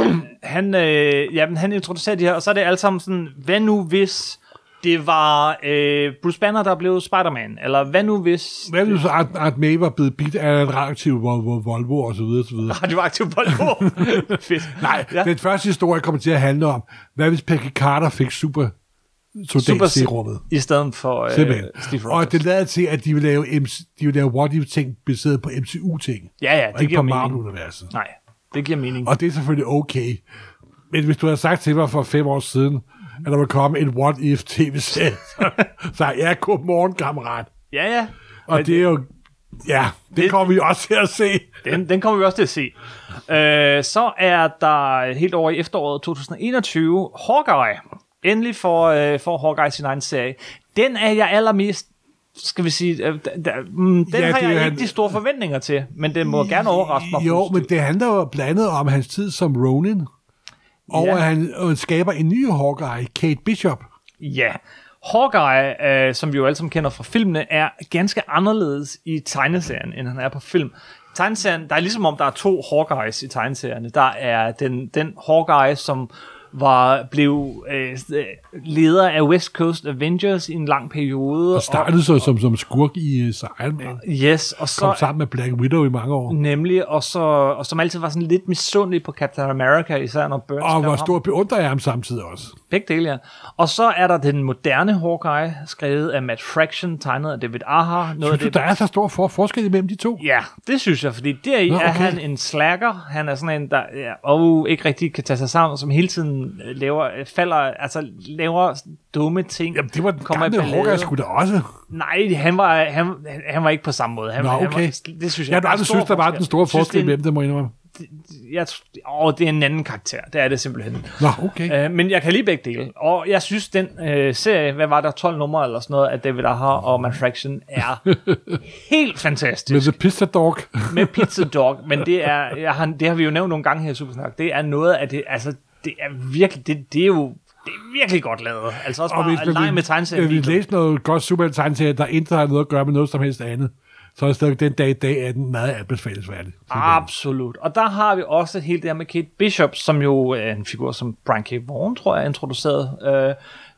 øh, han, øh, jamen, han introducerer de her, og så er det alle sammen sådan, hvad nu hvis det var øh, Bruce Banner, der blev Spider-Man, eller hvad nu hvis... Hvad nu hvis Art, Art May var blevet bidt af en reaktiv Volvo, og så videre, og så videre. Radioaktiv Volvo? Fedt. Nej, ja. Den første historie kommer til at handle om, hvad hvis Peggy Carter fik super... soldatserummet. I stedet for øh, Steve Rogers. Og det lader til, at de vil lave, lave What If-ting baseret på M C U-ting. Ja, ja, det og ikke på Marvel-universet. Nej, det giver mening. Og det er selvfølgelig okay. Men hvis du havde sagt til mig for fem år siden, at der ville komme en What If-tv-serie, så er jeg godmorgen, kammerat. Ja, ja. Og det, det er jo... Ja, det, det kommer vi også til at se. Den, den kommer vi også til at se. Øh, så er der helt over i efteråret to tusind enogtyve Hawkeye. Endelig får, øh, får Hawkeye sin egen serie. Den er jeg allermest, skal vi sige, øh, d- d- mm, den ja, har jeg han... ikke de store forventninger til, men den må gerne overraske mig. Jo, men det handler jo blandt andet om hans tid som Ronin, og ja. at han øh, skaber en ny Hawkeye, Kate Bishop. Ja, Hawkeye, øh, som vi jo alle sammen kender fra filmene, er ganske anderledes i tegneserien, end han er på film. Tegneserien, der er ligesom om, der er to Hawkeyes i tegneserierne. Der er den, den Hawkeye, som... var blev øh, leder af West Coast Avengers i en lang periode. Og startede og, så som, som skurk i uh, Iron Man. Yes, og så... Kom sammen med Black Widow i mange år. Nemlig, og, så, og som altid var sådan lidt misundelig på Captain America, især når Burns... Og hvor stor beundrer jeg ham samtidig også. Begge dele, ja. Og så er der den moderne Hawkeye, skrevet af Matt Fraction, tegnet af David Aha. Noget synes du, af det, der er så stor for- forskel imellem de to? Ja, det synes jeg, fordi deri Nå, okay. er han en slacker. Han er sådan en, der ja, og ikke rigtig kan tage sig sammen, som hele tiden laver, falder, altså laver dumme ting. Jamen, det var den gamle Hawkeye sgu da også. Nej, han var, han, han var ikke på samme måde. Han, Nå, okay. Han var, det synes jeg. Jeg har aldrig synes, der var den store forskel mellem dem, må jeg indrømme. Jeg, åh, det er en anden karakter. Det er det simpelthen. Nå, okay. Øh, men jeg kan lige begge dele. Og jeg synes, den øh, serie, hvad var der, tolv numre eller sådan noget, af David Aha og Matt Fraction er helt fantastisk. Med The Pizza Dog. Med Pizza Dog. Men det er, jeg har, det har vi jo nævnt nogle gange her i Supersnak. Det er noget af det, altså det er virkelig, det, det er jo det er virkelig godt lavet. Altså også og bare at lege med tegnserier. Vi læste noget godt Superman-tegnserier, der intet har noget at gøre med noget som helst andet. Så er stadig den dag i dag er den meget anbefalesværdig. Absolut. Og der har vi også helt det her med Kate Bishop, som jo er en figur, som Brian K. Vaughan, tror jeg, introduceret.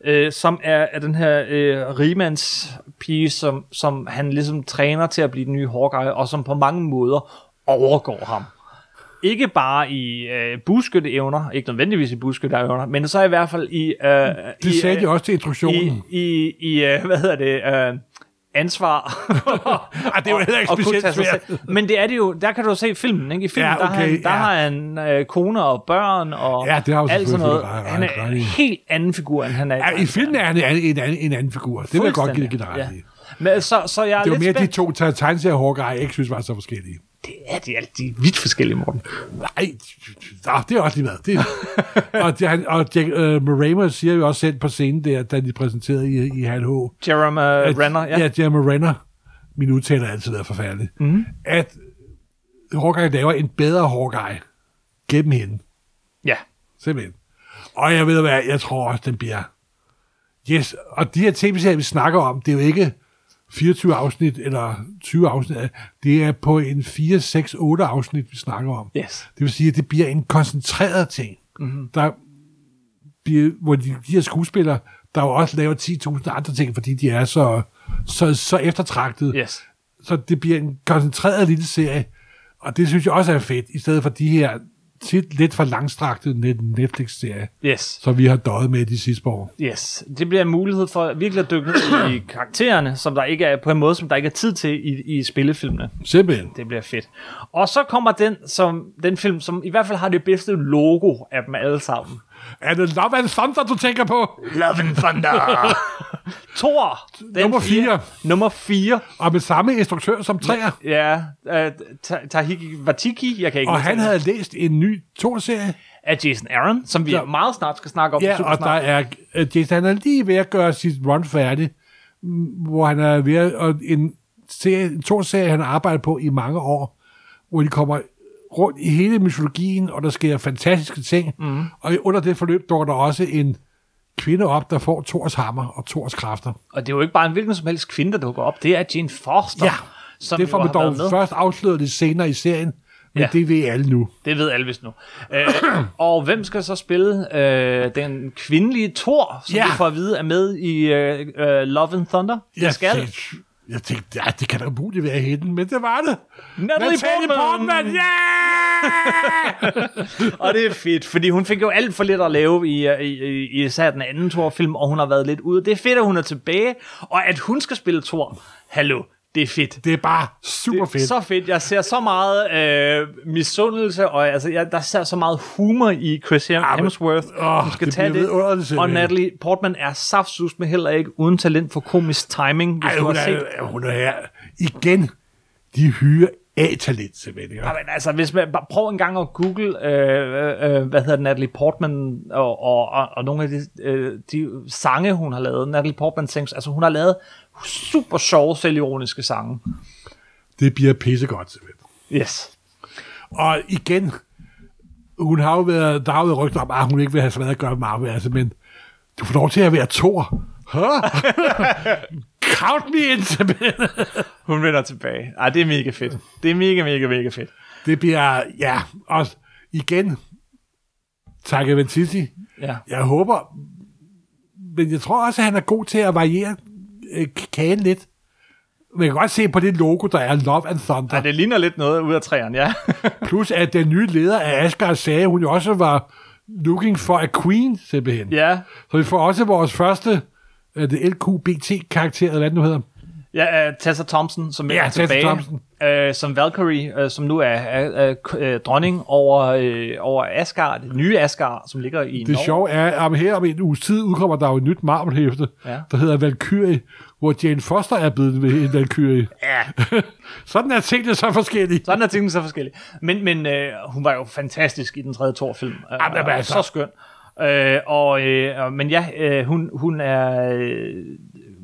Øh, øh, som er, er den her øh, rigmandspige, som, som han ligesom træner til at blive den nye Hawkeye, og som på mange måder overgår ham. Ikke bare i øh, bueskytteevner, ikke nødvendigvis i bueskytteevner, men så i hvert fald i... Øh, det i, sagde de også til instruktionen. I, i, i øh, hvad hedder det, øh, ansvar. Ej, det er jo heller ikke specielt svært. Men det er det jo, der kan du se filmen, ikke? I filmen, ja, okay, der, han, der ja. har han øh, koner og børn og ja, det har alt sådan noget. Rej, rej, han er en helt anden figur, end han er i... Ja, i filmen er han en, en, en, en anden figur, det vil jeg godt give det generelt ja. Men, så, så jeg er det er jo mere spænd... de to tegneserier Hawkeye, jeg ikke synes var så forskellige. Det er de altid vidt forskellige, Morten. Nej, det er også lige været. Det er, og det, og Jack, uh, Moraimer siger jo også selv på scenen der, da de præsenterede i, i Hall H. Jeremy at, Renner, ja. Ja, Jeremy Renner. Min udtaler er altid været forfærdelig. Mm-hmm. At Hawkeye laver en bedre Hawkeye gennem hende. Ja. Simpelthen. Og jeg ved hvad, jeg tror også, den bliver... Yes, og de her tv-serier, vi snakker om, det er jo ikke... fireogtyve afsnit, eller tyve afsnit, det er på en fire, seks, otte afsnit, vi snakker om. Yes. Det vil sige, at det bliver en koncentreret ting, mm-hmm. der bliver, hvor de, de her skuespillere, der jo også laver ti tusind andre ting, fordi de er så, så, så eftertragtede. Yes. Så det bliver en koncentreret lille serie, og det synes jeg også er fedt, i stedet for de her tit lidt for langstraktet Netflix-serie, yes. som vi har døjet med de sidste år. Yes, det bliver en mulighed for virkelig at dykke ned i karaktererne, som der ikke er, på en måde, som der ikke er tid til i, i spillefilmene. Simpelthen. Det bliver fedt. Og så kommer den, som, den film, som i hvert fald har det bedste logo af dem alle sammen. Er det Love and Thunder, du tænker på? Love and Thunder! Thor! Nummer fire. Nummer fire. Og med samme instruktør som træer. Ja, ja. Uh, Taiki Watiki, jeg kan ikke... Og han havde det. læst en ny Thor-serie. Af Jason Aaron, som vi ja. meget snart skal snakke om. Ja, og der er... Uh, Jason han er lige ved at gøre sit run færdig, hvor han er ved at... Og en, serie, en Thor-serie, han har arbejdet på i mange år, hvor de kommer... rundt i hele mytologien, og der sker fantastiske ting, mm. og under det forløb dukker der også en kvinde op, der får Thors hammer og Thors kræfter. Og det er jo ikke bare en hvilken som helst kvinde, der dukker op, det er Jane Foster. Ja, som det får man dog først afsløret lidt senere i serien, Men ja, det ved alle nu. Det ved alle vist nu. Æ, og hvem skal så spille øh, den kvindelige Thor, som ja. vi får at vide er med i øh, Love and Thunder? Det jeg skal. Tænkte, jeg tænkte, ja, det kan da muligt være hende, men det var det. Natalie Portman! Ja! Og det er fedt, fordi hun fik jo alt for lidt at lave i, i, i især den anden Thor-film, og hun har været lidt ude. Det er fedt, at hun er tilbage, og at hun skal spille Thor. Hallo. Det er fedt. Det er bare super fedt. Så fedt. Jeg ser så meget øh, misundelse, og altså, jeg, der ser så meget humor i Chris Hemsworth, som skal tage det. Og Natalie Portman er saftsus med heller ikke uden talent for komisk timing. Hvis Ej, hun, du har er, set. Hun er her. Igen, de hyrer A-talent, simpelthen. Ja, men altså, hvis man bare prøv en gang at google, øh, øh, hvad hedder Natalie Portman, og, og, og, og nogle af de, øh, de sange, hun har lavet. Natalie Portman sings, altså hun har lavet super sjove, selvironiske sange. Det bliver pissegodt, simpelthen. Yes. Og igen, hun har jo været, der har jo været rygter om, at hun ikke vil have så meget at gøre med Marvel, altså, men du får lov til at være Thor. Count me in, simpelthen. Hun vender tilbage. Ej, det er mega fedt. Det er mega, mega, mega fedt. Det bliver, ja, og igen, takke Ventissi. Ja. Jeg håber, men jeg tror også, at han er god til at variere kagen lidt. Man kan godt se på det logo, der er Love and Thunder. Ja, det ligner lidt noget ud af træerne, ja. Plus, at den nye leder af Asgard sagde, hun jo også var looking for a queen, simpelthen. Ja. Så vi får også vores første L Q B T-karakter, eller hvad det nu hedder. Ja, uh, Tessa Thompson, som ja, er tilbage, uh, som Valkyrie, uh, som nu er uh, uh, dronning over, uh, over Asgard, det nye Asgard, som ligger i det Norge. Det sjove er, at her om en uges tid udkommer der jo et nyt Marvel-hæfte, ja. der hedder Valkyrie, hvor Jane Foster er blevet en Valkyrie. Ja. Sådan er tingene så forskellige. Sådan er tingene så forskellige. Men, men uh, hun var jo fantastisk i den tredje Thor-film. Jamen, uh, altså. Så skøn. Øh, og, øh, men ja, øh, hun, hun er øh,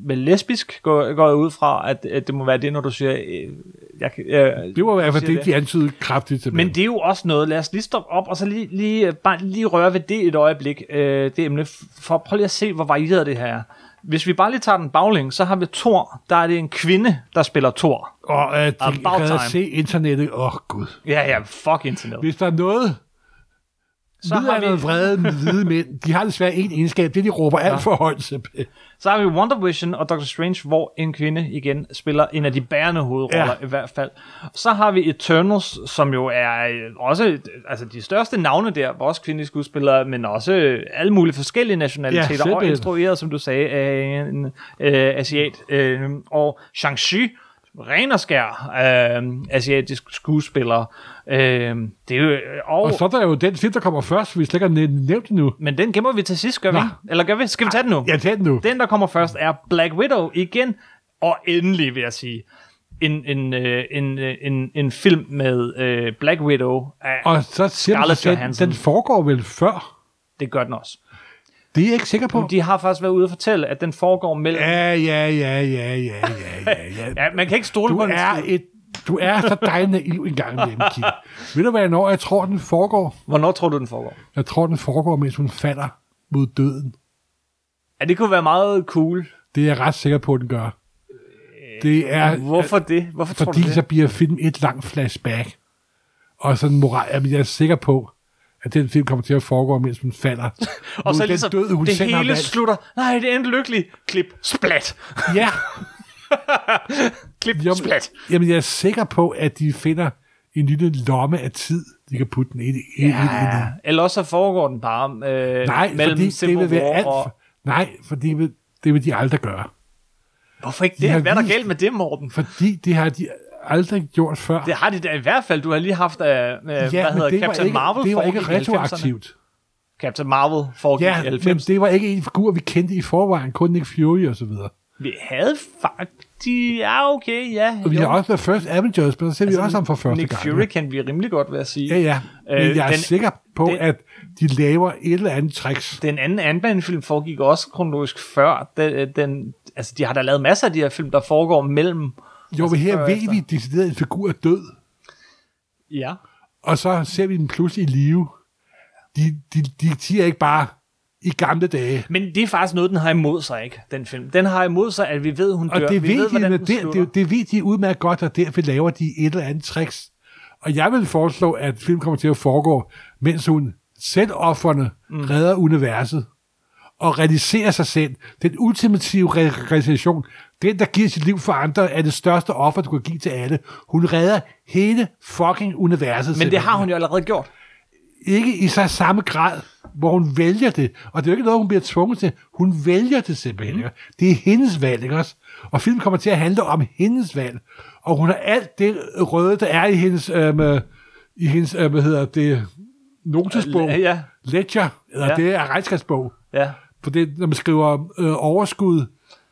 vel lesbisk, går, går ud fra, at, at det må være det, når du siger... Øh, jeg, øh, det må være, for det, det de antyder kraftigt tilbage. Men det er jo også noget, lad os lige stoppe op, og så lige, lige, bare lige røre ved det et øjeblik, øh, det emne, for prøv lige at se, hvor varieret det her er. Hvis vi bare lige tager den bagling, så har vi Thor. Der er det en kvinde, der spiller Thor. Og øh, de kan se internettet. Åh, oh, Gud. Ja, ja, fuck internettet. Hvis der er noget... Så har vi vrede hvide mænd. De har desværre en egenskab, det de råber alt ja. for højt. Så har vi WandaVision og Doctor Strange, hvor en kvinde igen spiller en af de bærende hovedroller ja. i hvert fald. Så har vi Eternals, som jo er også altså de største navne der, vores kvindelige skuespillere, men også alle mulige forskellige nationaliteter ja, og instrueret, som du sagde, af en øh, asiat. Øh, og Shang-Chi, ren og skær øh, asiatisk skuespiller. Øh, det er jo, og, og så er der jo den film, der kommer først, vi slet ikke har nævnt den nu. Men den gemmer vi til sidst, gør vi? Eller gør vi? Skal vi tage den nu? Ja, tage den nu. Den, der kommer først, er Black Widow igen, og endelig vil jeg sige, en, en, en, en, en, en film med uh, Black Widow af og så Scarlett Johansson. Den foregår vel før? Det gør den også. Det er jeg ikke sikker på. Men de har faktisk været ude og fortælle, at den foregår mellem... Ja, ja, ja, ja, ja, ja, ja. ja man kan ikke stole du på den. Er et, du er så dejende i en gang med M K. Ved du, hvornår jeg tror, den foregår? Hvornår tror du, den foregår? Jeg tror, den foregår, mens hun falder mod døden. Ja, det kunne være meget cool. Det er jeg ret sikker på, at den gør. Det er, hvorfor det? Hvorfor tror du det? Fordi så bliver film et langt flashback. Og sådan moral... Jamen, jeg er sikker på... at den film kommer til at foregå, mens hun falder. Og så ligesom, døde, det hele slutter. Nej, det er en lykkelig klip. Splat. Ja. Klip, jamen, splat. Jamen, jeg er sikker på, at de finder en lille lomme af tid, de kan putte den ind i. Ja. Ind i. Eller også så foregår den bare øh, nej, mellem fordi Civil det vil være alt og... Nej, for det vil, det vil de aldrig gøre. Hvorfor ikke de det? Hvad er der galt med det, Morten? Fordi det har de... aldrig gjort før. Det har de da i hvert fald. Du har lige haft, uh, ja, hvad hedder Captain ikke, Marvel. Det var ikke retroaktivt. Captain Marvel foregik ja, i halvfemserne. Men det var ikke en figur, vi kendte i forvejen. Kun Nick Fury og så videre. Vi havde faktisk... Ja, okay, ja. Og vi jo. har også været First Avengers, men så ser altså, vi også ham for første Nick gang. Nick Fury kendte vi rimelig godt, vil jeg sige. Ja, ja. Men øh, jeg er den, sikker på, den, at de laver et eller andet tricks. Den anden Ant-Man-film foregik også kronologisk før. Den, den, altså, de har da lavet masser af de her film, der foregår mellem... Jo, men her ved vi, at decideret en figur er død. Ja. Og så ser vi den pludselig i live. De, de, de siger ikke bare i gamle dage. Men det er faktisk noget, den har imod sig, ikke? Den film. Den har imod sig, at vi ved, hun dør. Og det vi ved, ved de, hvordan den der, det, det ved de udmærket godt, og derfor laver de et eller andet tricks. Og jeg vil foreslå, at film kommer til at foregå, mens hun selv offerne mm. redder universet og realiserer sig selv. Den ultimative re- realisation, den der giver sit liv for andre, er det største offer, du kan give til alle. Hun redder hele fucking universet. Men det har hun jo allerede gjort. Ikke i så samme grad, hvor hun vælger det. Og det er jo ikke noget, hun bliver tvunget til. Hun vælger det simpelthen. Mm. Det er hendes valg, ikke også? Og filmen kommer til at handle om hendes valg. Og hun har alt det røde, der er i hendes, øh, i hendes øh, hvad hedder det, notesbog. L- ja. Ledger, eller ja. Det er regnskabsbog. Ja. For det, når man skriver øh, overskud,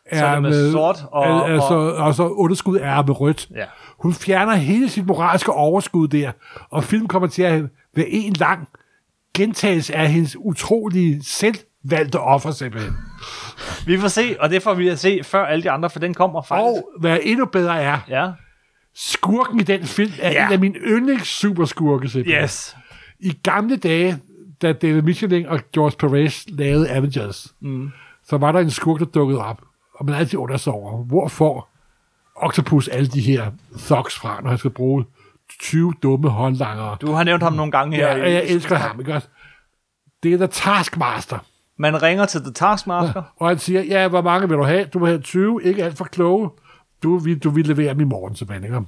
er, så er med, med sort, og, al, altså, og, og så underskud er med rødt. Ja. Hun fjerner hele sit moralske overskud der, og filmen kommer til at ved en lang gentagelse af hendes utrolige selvvalgte offer, simpelthen. Vi får se, og det får vi at se før alle de andre, for den kommer faktisk. Og hvad endnu bedre er, ja. Skurken i den film er ja. En af mine yndlings superskurke, simpelthen. Yes. I gamle dage, da David Michelin og George Perez lavede Avengers, mm. så var der en skurk, der dukkede op, og man altid undersover, hvorfor Octopus alle de her thugs fra, når han skal bruge tyve dumme håndlangere. Du har nævnt ham nogle gange her. Ja, jeg elsker ham, ikke også? Det er The Taskmaster. Man ringer til The Taskmaster. Ja, og han siger, ja, hvor mange vil du have? Du vil have tyve, ikke alt for kloge. Du vil, du vil levere dem i morgen, simpelthen, ikke?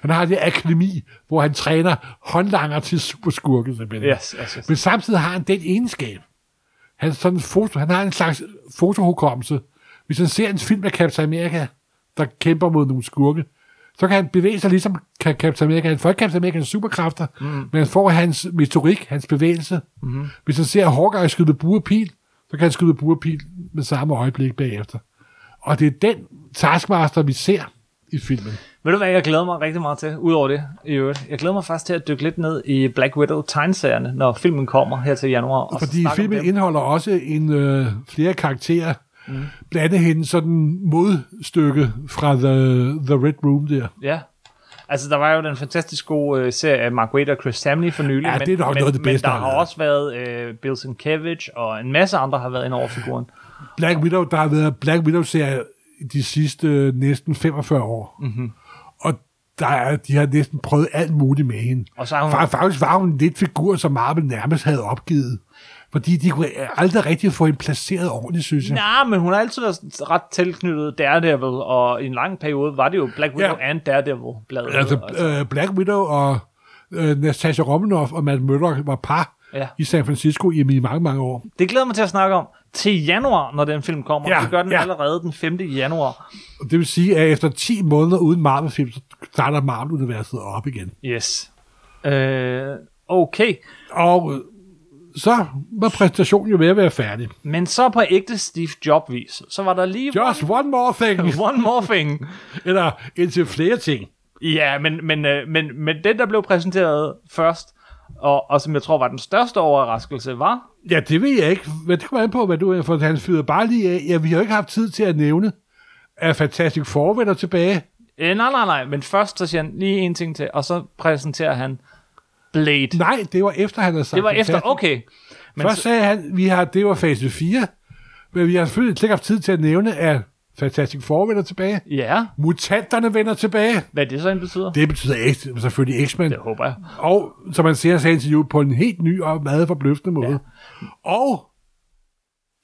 Han har det akademi, hvor han træner håndlanger til superskurke, simpelthen. Yes, yes, yes. Men samtidig har han den egenskab. Han, sådan foto, han har en slags fotohukommelse. Hvis han ser en film af Captain America, der kæmper mod nogle skurke, så kan han bevæge sig ligesom Captain America. Han får ikke Captain America superkræfter, mm. men han får hans metorik, hans bevægelse. Mm-hmm. Hvis han ser Hawkeye skyde med bue og pil, så kan han skyde med bue og pil med samme øjeblik bagefter. Og det er den Taskmaster, vi ser i filmen. Ved du hvad, jeg glæder mig rigtig meget til, udover det i øvrigt. Jeg glæder mig faktisk til at dykke lidt ned i Black Widow tegneserierne, når filmen kommer her til januar. Og fordi filmen indeholder også en, øh, flere karakterer, Mm. blande hende sådan modstykke fra The, the Red Room der. Ja, altså der var jo den fantastisk gode øh, serie af Mark Waid og Chris Samney for nylig, ja, men, det er men, det bedste, men der har også været øh, Bill Sienkiewicz og en masse andre har været inde over figuren. Black Widow, der har været Black Widow-serie de sidste øh, næsten femogfyrre år, mm-hmm. og der er, de har næsten prøvet alt muligt med hende. Og så hun... Faktisk var hun lidt figur, som Marvel nærmest havde opgivet. Fordi de kunne aldrig rigtig få en placeret ordentligt, synes jeg. Nej, men hun har altid været ret tilknyttet Daredevil, og i en lang periode var det jo Black Widow ja. And Daredevil-bladet. Altså, altså. Uh, Black Widow og uh, Natasha Romanoff og Matt Murdock var par ja. I San Francisco i mange, mange år. Det glæder mig til at snakke om til januar, når den film kommer. Ja, det gør den ja. Allerede den femte januar. Det vil sige, at efter ti måneder uden Marvel-film, så starter Marvel-universet op igen. Yes. Uh, okay. Og... så var præsentationen jo ved at være færdig. Men så på ægte Steve Jobs-vis, så var der lige... Just one more thing. One more thing. Eller indtil flere ting. Ja, men, men, men, men den, der blev præsenteret først, og, og som jeg tror var den største overraskelse, var... Ja, det ved jeg ikke. Men det kommer an på, hvad du er for, han fyrede bare lige af. Ja, vi har jo ikke haft tid til at nævne, at Fantastic Four vender tilbage. Eh, nej, nej, nej. Men først så siger han lige en ting til, og så præsenterer han... Blade. Nej, det var efter, han havde sagt. Det var efter, okay. Men først sagde han, vi har, det var fase fire, men vi har selvfølgelig ikke haft tid til at nævne, at Fantastic Four vender tilbage. Ja. Mutanterne vender tilbage. Hvad det så end betyder? Det betyder X, selvfølgelig X-Men. Det håber jeg. Og, som man ser, sagde han på en helt ny og meget forbløffende måde. Ja. Og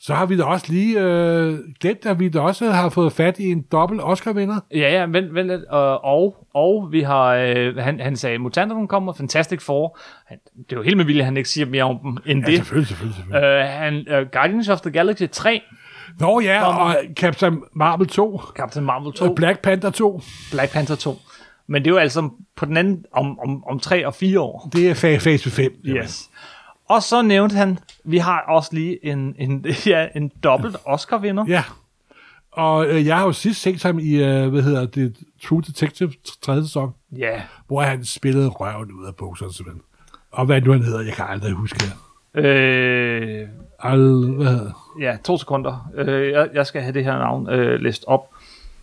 så har vi da også lige øh, glemt, at vi da også har fået fat i en dobbelt Oscar-vinder. Ja, ja, vent, vent lidt. Og, og, og vi har, øh, han, han sagde, mutanterne kommer, Fantastic Four. Han, det er jo helt med vildt, at han ikke siger mere om dem end ja, det. Ja, selvfølgelig, selvfølgelig. selvfølgelig. Øh, han, uh, Guardians of the Galaxy tre. Nå ja, kom, og Captain Marvel to. Captain Marvel to. Og Black Panther to. Black Panther to. Men det er jo altså på den anden om, om, om tre og fire år. Det er fase fem. Yes. Og så nævnte han, vi har også lige en, en, ja, en dobbelt Oscar-vinder. Ja, og øh, jeg har jo sidst set ham i, øh, hvad hedder det, True Detective tredje sæson. Ja. Hvor han spillede røven ud af bukserne, simpelthen. Og hvad nu han hedder, jeg kan aldrig huske det. Øh... Al, hvad hedder Ja, to sekunder. Øh, jeg, jeg skal have det her navn øh, læst op,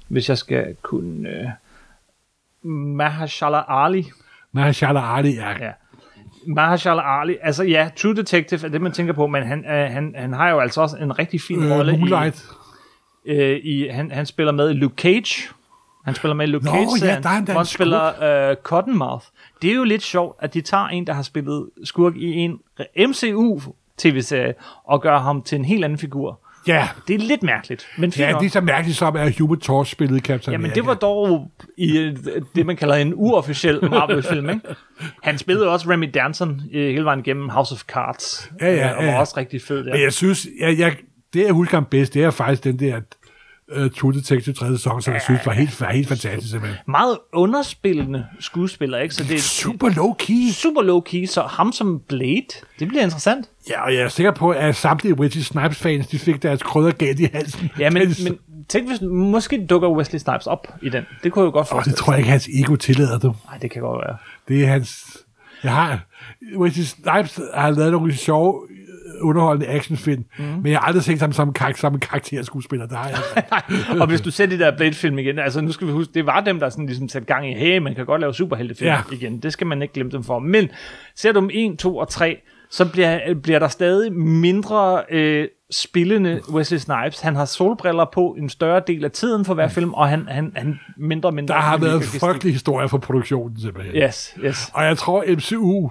hvis jeg skal kunne... Øh, Mahershala Ali. Mahershala Ali, ja. Ja. Mahershala Ali, altså ja, True Detective er det, man tænker på, men han, øh, han, han har jo altså også en rigtig fin øh, rolle i, øh, i han, han spiller med Luke Cage Han spiller med i Luke Cage-serien. Ja, han spiller uh, Cottonmouth. Det er jo lidt sjovt, at de tager en, der har spillet skurk i en M C U-tv-serie, og gør ham til en helt anden figur. Ja. Det er lidt mærkeligt. Men ja, det er så mærkeligt, som er Hubert Torres spillede Captain Marvel. Jamen, det var dog i det, man kalder en uofficiel Marvel-film, ikke? Han spillede også Remy Danson hele vejen gennem House of Cards. Ja, ja, ja. Og var også rigtig fed. Ja. Men jeg synes, jeg, jeg, det jeg husker ham bedst, det er faktisk den der Uh, True Detective tredje sæson, som jeg ja, synes var helt, var helt fantastisk simpelthen. Meget underspillende skuespiller, ikke? Så det er super low-key. Super low-key, så ham som Blade, det bliver interessant. Ja, og jeg er sikker på, at samtlige Wesley Snipes-fans, de fik deres krydder galt i halsen. Ja, men, men tænk, hvis måske dukker Wesley Snipes op i den. Det kunne jeg jo godt forestille. Oh, det tror jeg ikke, hans ego tillader du. Nej, det kan godt være. Det er hans... Jeg har... Wesley Snipes har lavet nogle sjove... underholdende actionfilm, mm. men jeg har aldrig set ham som karakter, som karakterskuespiller, der er. Og hvis du ser de der Blade-film igen, altså nu skal vi huske, det var dem, der sådan ligesom satte gang i, hey, man kan godt lave superheltefilm ja. igen, det skal man ikke glemme dem for. Men ser du dem en, to og tre, så bliver, bliver der stadig mindre øh, spillende Wesley Snipes. Han har solbriller på en større del af tiden for hver film, og han, han, han mindre og mindre. Der har været frygtelige historier for produktionen tilbage. Yes, yes. Og jeg tror, M C U,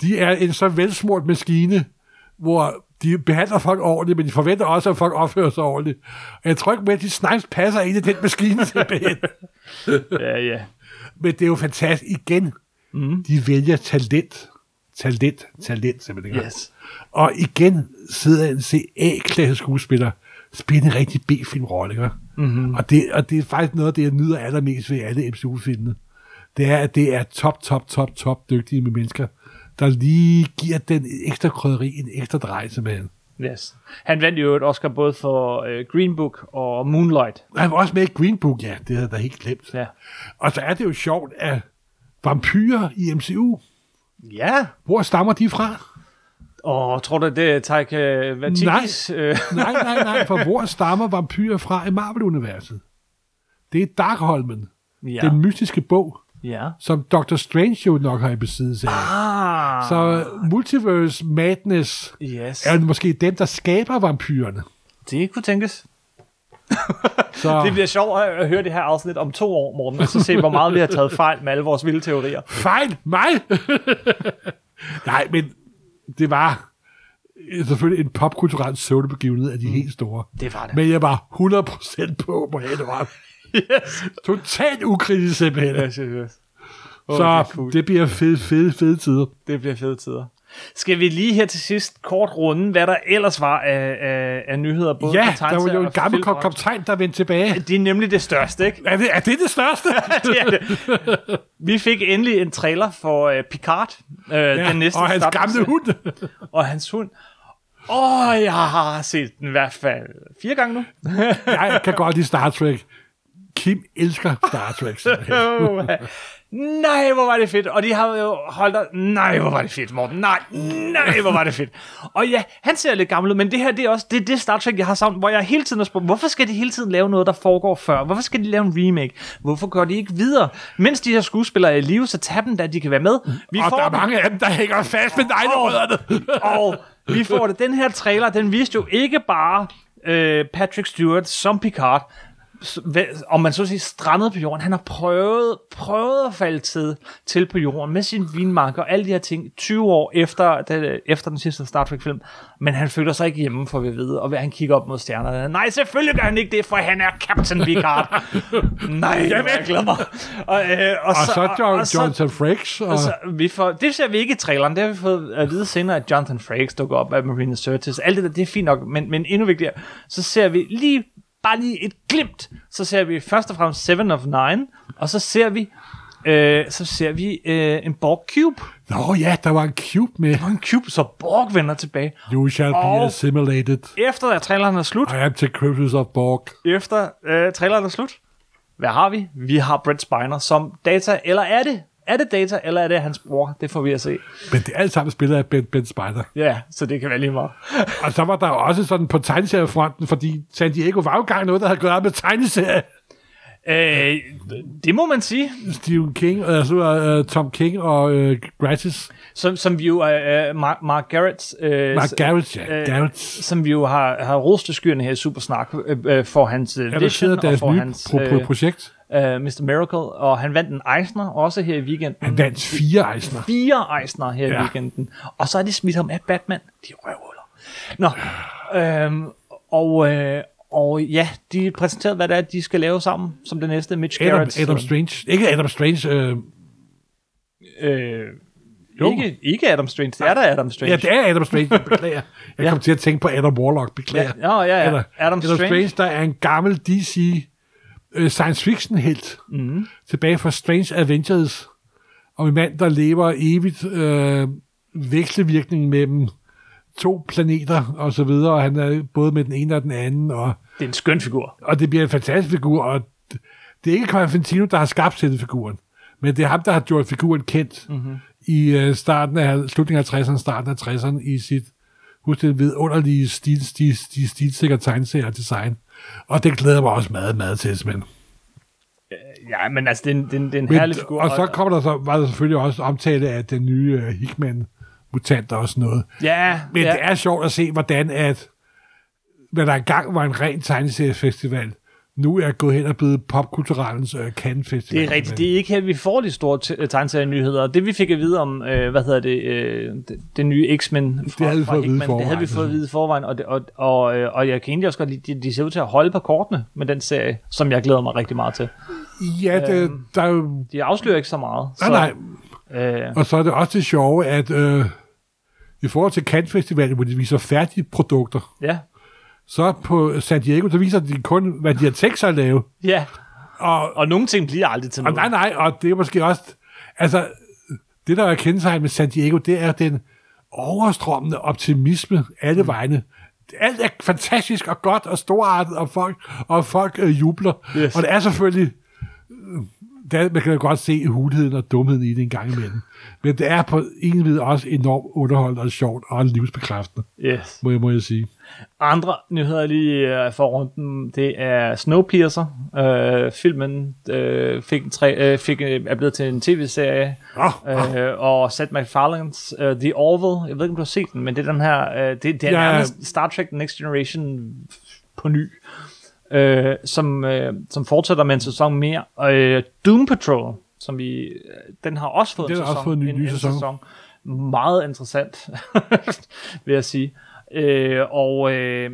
de er en så velsmurt maskine, hvor de behandler folk ordentligt, men de forventer også, at folk opfører sig ordentligt. Og jeg tror ikke med, at de snaps passer ind i den maskine tilbage. Ja, ja. Men det er jo fantastisk. Igen, mm. de vælger talent. Talent, talent, simpelthen. Yes. Og igen sidder en C A-klasse skuespiller spiller en rigtig B-filmrolle. Mm-hmm. Og, det, og det er faktisk noget, det jeg nyder allermest ved alle M C U-filmene. Det er, at det er top, top, top, top dygtige med mennesker, der lige giver den ekstra krydderi, en ekstra drejse med ham. Yes. Han vandt jo et Oscar både for øh, Green Book og Moonlight. Han var også med i Green Book, ja. Det havde jeg da helt glemt. Ja. Og så er det jo sjovt, at vampyrer i M C U. Ja. Hvor stammer de fra? Åh, tror du, det er Taika Waititi's? Nej. nej, nej, nej. For hvor stammer vampyrer fra i Marvel-universet? Det er Darkholmen. Ja. Den mystiske bog. Yeah. Som Doctor Strange jo nok har i besiddelse af. Ah. Så Multiverse Madness yes. er måske dem, der skaber vampyrerne. Det kunne tænkes. Så. Det bliver sjovt at høre det her afsnit om to år, Morten, og så se, hvor meget vi har taget fejl med alle vores vilde teorier. Fejl? Mig? Nej, men det var selvfølgelig en popkulturel søvnebegivenhed af de helt store. Det var det. Men jeg var hundrede procent på, hvor jeg var. Yes. Totalt ukritisk simpelthen. Yes, yes, yes. Oh, så det, cool. det bliver fede, fede, fede tider. Det bliver fede tider. Skal vi lige her til sidst kort runde, hvad der ellers var af, af, af nyheder? Både ja, der var jo en gammel kaptajn, der vendte tilbage. Det er nemlig det største, ikke? Er det er det, det største? Det er det. Vi fik endelig en trailer for uh, Picard. Uh, ja, den næste og hans gamle hund. Og hans hund. Åh, oh, jeg har set den i hvert fald fire gange nu. Jeg kan godt lide Star Trek. Kim elsker Star Trek. Nej, hvor var det fedt. Og de har jo holdt op. Nej, hvor var det fedt, Morten. Nej, nej, hvor var det fedt. Og ja, han ser lidt gammel ud, men det her, det er også det, er det Star Trek, jeg har savnet, hvor jeg hele tiden har spurgt, hvorfor skal de hele tiden lave noget, der foregår før? Hvorfor skal de lave en remake? Hvorfor går de ikke videre? Mens de her skuespillere er i live, så tag dem, da de kan være med. Vi og får der er mange af dem, der hænger fast med neglerødderne. Og, og vi får det. Den her trailer, den viste jo ikke bare øh, Patrick Stewart som Picard, om man så siger strandet på jorden. Han har prøvet, prøvet at falde til, til på jorden med sin vinmarker og alle de her ting, tyve år efter, det, efter den sidste Star Trek-film, men han føler sig ikke hjemme, for vi ved, og han kigger op mod stjernerne. Nej, selvfølgelig gør han ikke det, for han er Captain Picard. Nej, jeg glæder mig. Og, øh, og, og så, så John, og, Jonathan Frakes. Og... Og så, vi får, det ser vi ikke i traileren, det har vi fået at vide senere, at Jonathan Frakes dukker op af Marina Sirtis. Alt det der, det er fint nok, men, men endnu vigtigere, så ser vi lige bare lige et glimt, så ser vi først og fremmest Seven of Nine, og så ser vi, øh, så ser vi øh, en Borg-cube. Nå ja, der var en cube med. Der var en cube, så Borg vender tilbage. You shall og be assimilated. Efter at traileren er slut. I am the Cryptus of Borg. Efter øh, traileren er slut. Hvad har vi? Vi har Brent Spiner som Data, eller er det? Er det Data, eller er det hans bror? Det får vi at se. Men det er alt sammen spiller af Ben, Ben Spider. Ja, så det kan være lige meget. Og så var der også sådan på tegneseriefronten, fordi San Diego var jo gang noget, der havde gået op med tegneserie. Øh, det må man sige. Stephen King, altså uh, Tom King og uh, Gratis. Som, som vi jo er uh, Mark, Mark Garrett. Uh, Mark Garrett, ja. Uh, Garrett. Som vi jo har, har rost til skyerne her i Supersnak uh, uh, for hans uh, vision og for hans... Pro- uh, projekt. Uh, mister Miracle, og han vandt en Eisner også her i weekenden. Han vandt fire Eisner. Fire Eisner her ja. i weekenden. Og så er det smidt ham af Batman. De røvhuller. Nå, øhm, og, øh, og ja, de præsenterede, hvad det er, de skal lave sammen, som det næste, Mitch Garrett. Adam, Adam Strange. Ikke Adam Strange. Øh... Øh, ikke, ikke Adam Strange. Det er da Adam Strange. Ja, det er Adam Strange. Jeg beklager. Jeg ja. kom til at tænke på Adam Warlock. Beklager. Ja, ja, ja. Adam, Adam Strange. Strange, der er en gammel D C science fiction helt mm. tilbage fra Strange Adventures om en mand, der lever evigt øh, vekselvirkning mellem to planeter og så videre, og han er både med den ene og den anden, og det er en skøn figur, og det bliver en fantastisk figur, og det er ikke Quentin, der har skabt selve figuren, men det er ham, der har gjort figuren kendt mm-hmm. i øh, starten af slutningen af tresserne, starten af tresserne i sit husk det vidunderlige stil, stil, stil, stilsikker tegneserier og design. Og det glæder mig også meget, meget til, men... Ja, men altså, det er en, det er en, det er en men, herlig figur. Og så kommer der så, var der selvfølgelig også omtale af den nye uh, Hickman-mutant og sådan noget. Ja, men ja. det er sjovt at se, hvordan at... Hvad der engang var en ren tegneseriefestival, nu er gået hen og blevet popkulturalens uh, Cannes-festival. Det er rigtigt. Men... Det er ikke her, vi får de store tegneserienyheder. Det vi fik at vide om, øh, hvad hedder det, øh, det, det nye X-Men fra, det havde vi fået Hickman, at vide det havde vi fået at vide i forvejen, og, det, og, og, og jeg kan egentlig også godt lide, de, de ser ud til at holde på kortene med den serie, som jeg glæder mig rigtig meget til. Ja, det, øh, der er jo... De afslører ikke så meget. Nej, så, nej. Øh... Og så er det også det sjove, at øh, i forhold til Cannes-festivalen, hvor de viser færdige produkter. Ja. Så på San Diego, der viser de kun, hvad de har tænkt sig at lave. Ja, og, og nogle ting bliver aldrig til noget. Nej, nej, og det er måske også... Altså, det der er kendetegnet med San Diego, det er den overstrømmende optimisme alle mm. vegne. Alt er fantastisk og godt og storartet, og folk, og folk øh, jubler. Yes. Og det er selvfølgelig... Der, man kan jo godt se hulheden og dumheden i det en gang imellem. Men det er på en måde også enormt underholdende og sjovt og livsbekræftende, yes. må, jeg, må jeg sige. Andre nyheder lige for runden, det er Snowpiercer. Øh, filmen øh, fik en tre, øh, fik, er blevet til en tv-serie, oh, oh. Øh, og Seth MacFarlane's uh, The Orville, jeg ved ikke, om du har set den, men det er den her, øh, det, det er ja. nærmest Star Trek The Next Generation på ny. Øh, som, øh, som fortsætter med en sæson mere. Øh, Doom Patrol, som vi, den har også fået en sæson. Også fået en ny, en, ny sæson. sæson. Meget interessant, vil jeg sige. Øh, og øh,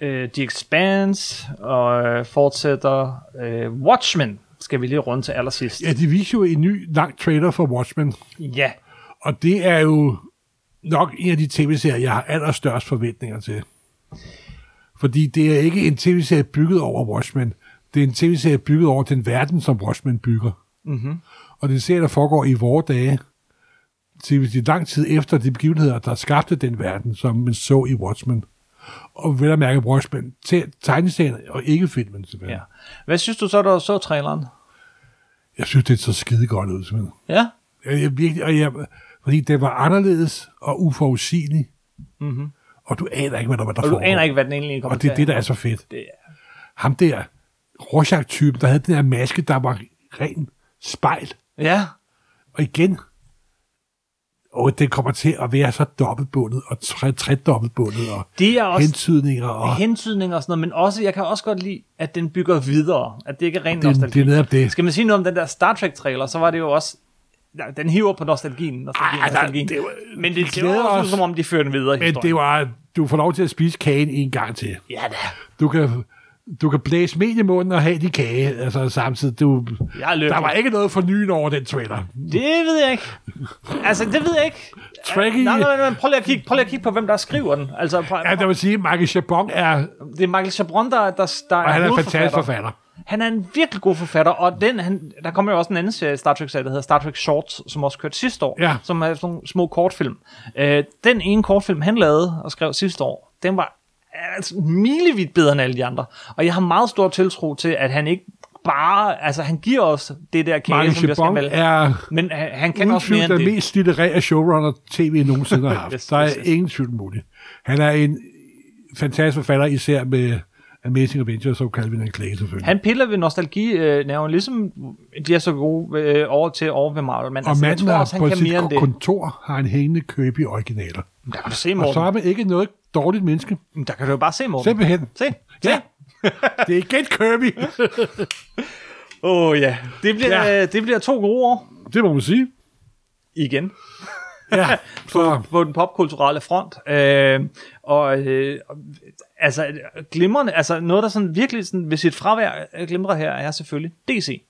øh, The Expanse og øh, fortsætter øh, Watchmen, skal vi lige runde til allersidst. Ja, de viser jo en ny lang trailer for Watchmen. Ja. Og det er jo nok en af de tv-serier, jeg har allerstørst forventninger til. Fordi det er ikke en tv-serie bygget over Watchmen. Det er en tv-serie bygget over den verden, som Watchmen bygger. Mm-hmm. Og det er en serie, der foregår i vore dage, til lang tid efter de begivenheder, der skabte den verden, som man så i Watchmen. Og vel at mærke Watchmen til tegneserien, og ikke filmen. Ja. Hvad synes du så, der så traileren? Jeg synes, det er så skide godt ud, simpelthen. Ja? Jeg, jeg, virkelig, og jeg, fordi det var anderledes og uforudsigeligt. Mhm. Og du aner ikke, hvad der var der og du foregår. Aner ikke, hvad den egentlig kommer til. Og det er det, der er så fedt. Det er... Ham der, Rorschach-typen, der havde den der maske, der var ren spejl. Ja. Og igen, og det kommer til at være så dobbeltbundet, og tre, tre dobbeltbundet, og det er også hentydninger. Og hentydninger og sådan noget, men også, jeg kan også godt lide, at den bygger videre. At det ikke er ren nostalgi. Det er netop det. Skal man sige noget om den der Star Trek-trailer, så var det jo også... Den hiver på nostalgien, nostalgien, Ej, nostalgien. Der, det var, men det, det var også, også som om de fører den videre. Men historien. Det var, du får lov til at spise kagen en gang til. Ja da. Du kan, du kan blæse med i munden og have de kage, altså samtidig. Du, der var ikke noget fornyende over den trailer. Det ved jeg ikke. Altså, det ved jeg ikke. Trekkie. Nej, nej, nej, prøv lige at kigge, prøv lige at kigge på, hvem der skriver den. Altså, prøv, ja, der vil sige, Michael Chabon er... Det er Michael Chabon, der, der, der er han er en fantastisk forfatter. Han er en virkelig god forfatter, og den, han, der kommer jo også en anden serie, Star Trek-serie, der hedder Star Trek Shorts, som også kørte sidste år, ja. Som er sådan små kortfilm. Øh, den ene kortfilm, han lavede og skrev sidste år, den var altså, milevidt bedre end alle de andre. Og jeg har meget stor tiltro til, at han ikke bare... Altså, han giver os det der kære, som vi skal melde. Er men han, han kan også mere end det. Han er mest litterære showrunner T V nogensinde har haft. yes, der er yes, yes. ingen tvivl muligt. Han er en fantastisk forfatter, især med... Amazing Avengers, så kalder vi den Clay selvfølgelig. Han piller ved nostalgi-nerven, ligesom de er så gode øh, over til over ved Marvel. Men og altså, manden også, han på kan sit mere kontor har en hængende Kirby originaler. Der kan du se, Morten. Og så er man ikke noget dårligt menneske. Der kan du jo bare se, Morten. Simpelthen. Se, se. Ja. Det er igen Kirby. Åh oh, ja. Det bliver, ja. Det bliver to gode år. Det må man sige. Igen. Ja, på, på den popkulturelle front. Øh, og øh, altså glimrende, altså noget der sådan virkelig sådan ved sit fravær glimrer her er selvfølgelig D C.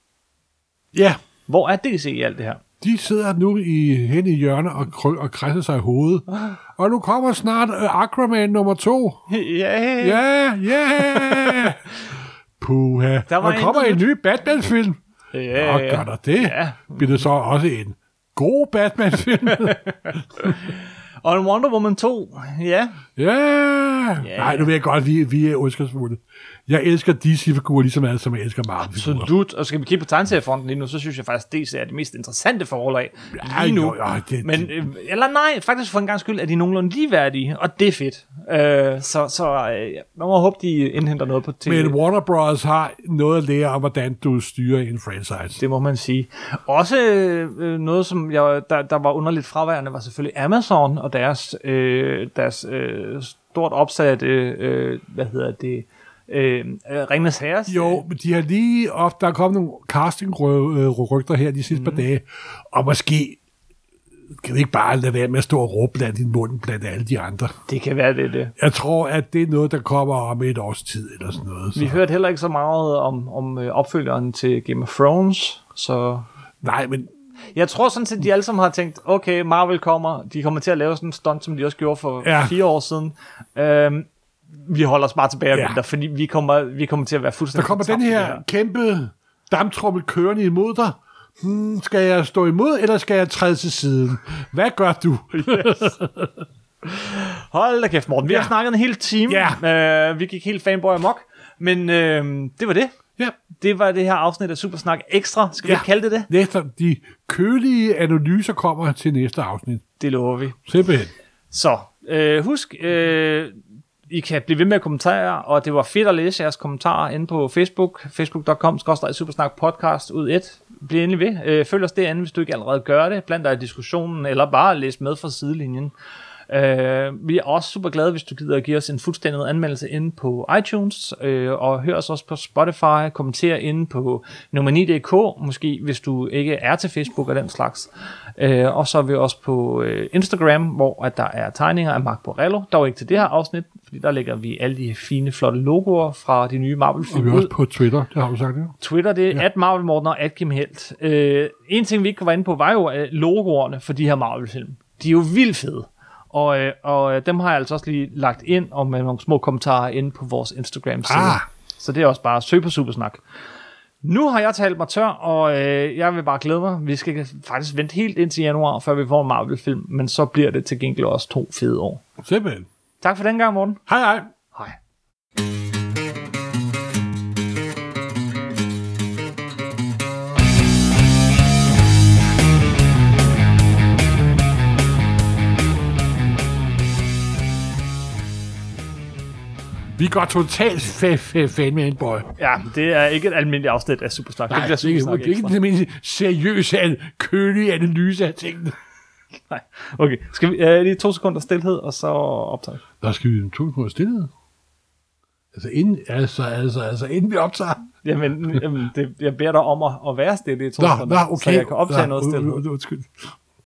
Ja. Hvor er D C i alt det her? De sidder nu i hen i hjørnet og, krø- og kræsser sig i hovedet. Og nu kommer snart uh, Aquaman nummer to. Ja. Ja, ja. Puha. Der og kommer en, en ny Batman-film. Ja, ja, ja. Og gør der det, ja. Bliver det så også en god Batman-film. Og en Wonder Woman to. Ja. Ja. Ja. Nej, nu vil jeg godt, vi, vi er ondskabsfulde. Jeg elsker D C-figurer lige så meget, som jeg elsker Marvel-figurer. Absolut. Og skal vi kigge på tegnseriefonden lige nu, så synes jeg faktisk, at D C er det mest interessante forlag lige nu. Ej, jo, jo, det, men, øh, eller nej, faktisk for en gang skyld er de nogenlunde ligeværdige, og det er fedt. Øh, så så øh, man må håbe, de indhenter noget på T V. Men Warner Bros. Har noget at lære om, hvordan du styrer en franchise. Det må man sige. Også øh, noget, som jeg, der, der var underligt fraværende, var selvfølgelig Amazon og deres, øh, deres øh, stort opsatte, øh, hvad hedder det, Øh, Ringenes Herre. Jo, men de har lige op, der er kommet nogle casting-rygter her de sidste mm. par dage, og måske kan vi ikke bare lade være med at stå og råbe blandt din mund, blandt alle de andre. Det kan være, det er det. Jeg tror, at det er noget, der kommer om et års tid, eller sådan noget. Så. Vi hørte heller ikke så meget om, om opfølgeren til Game of Thrones, så... Nej, men... Jeg tror sådan set, de alle sammen har tænkt, okay, Marvel kommer, de kommer til at lave sådan en stunt, som de også gjorde for ja. fire år siden. Øhm, Vi holder os bare tilbage og ja. venter, fordi vi kommer, vi kommer til at være fuldstændig... Der kommer den her, her kæmpe damptrummel kørende imod dig. Hmm, skal jeg stå imod, eller skal jeg træde til siden? Hvad gør du? Yes. Hold da kæft, Morten. Vi ja. har snakket en hel time. Ja. Uh, vi gik helt fanboy amok. Men uh, det var det. Ja. Det var det her afsnit af Supersnak Ekstra. Skal vi ja. kalde det det? Næste, de kølige analyser kommer til næste afsnit. Det lover vi. Simpelthen. Så, uh, husk... Uh, I kan blive ved med at kommentere, og det var fedt at læse jeres kommentarer inde på Facebook, facebook punktum com skråstreg supersnak podcast ud et. Bliv endelig ved. Øh, følg os derinde, hvis du ikke allerede gør det. Bland dig i diskussionen, eller bare læs med fra sidelinjen. Øh, vi er også super glade, hvis du gider at give os en fuldstændig anmeldelse inde på iTunes, øh, og hør os også på Spotify, kommenter inde på nummer ni punktum d k, måske hvis du ikke er til Facebook og den slags. Øh, og så er vi også på øh, Instagram, hvor at der er tegninger af Mark Borello, dog ikke til det her afsnit, fordi der lægger vi alle de fine, flotte logoer fra de nye Marvel-film. Og vi er også på Twitter, det har du sagt det. Twitter, det er ja. at Marvel Morten og at Kim Helt. Øh, en ting, vi ikke kunne være inde på, var jo øh, logoerne for de her Marvel-film. De er jo vildt fede. Og, øh, og dem har jeg altså også lige lagt ind, og med nogle små kommentarer inde på vores Instagram-side. Ah. Så det er også bare søg på Supersnak. Nu har jeg talt mig tør, og øh, jeg vil bare glæde mig. Vi skal faktisk vente helt ind til januar, før vi får en Marvel-film, men så bliver det til gengæld også to fede år. Simpelthen. Tak for den gang, Morten. Hej, hej. Hej. Vi går totalt fan med en boy. Ja, det er ikke et almindeligt afsnit af Supersnak. Nej, det, Supersnak det er ikke det mindste seriøse, kølige analyse af tingene. Nej, okay. Skal vi øh, lige to sekunder stillhed, og så optager vi? Der skal vi to sekunder stillhed. Altså, inden, altså, altså, altså, inden vi optager. Jamen, jamen det, jeg beder dig om at, at være stille i to nå, sekunder, nå, okay. Så jeg kan optage nå, noget stillhed. Nå, nå, undskyld.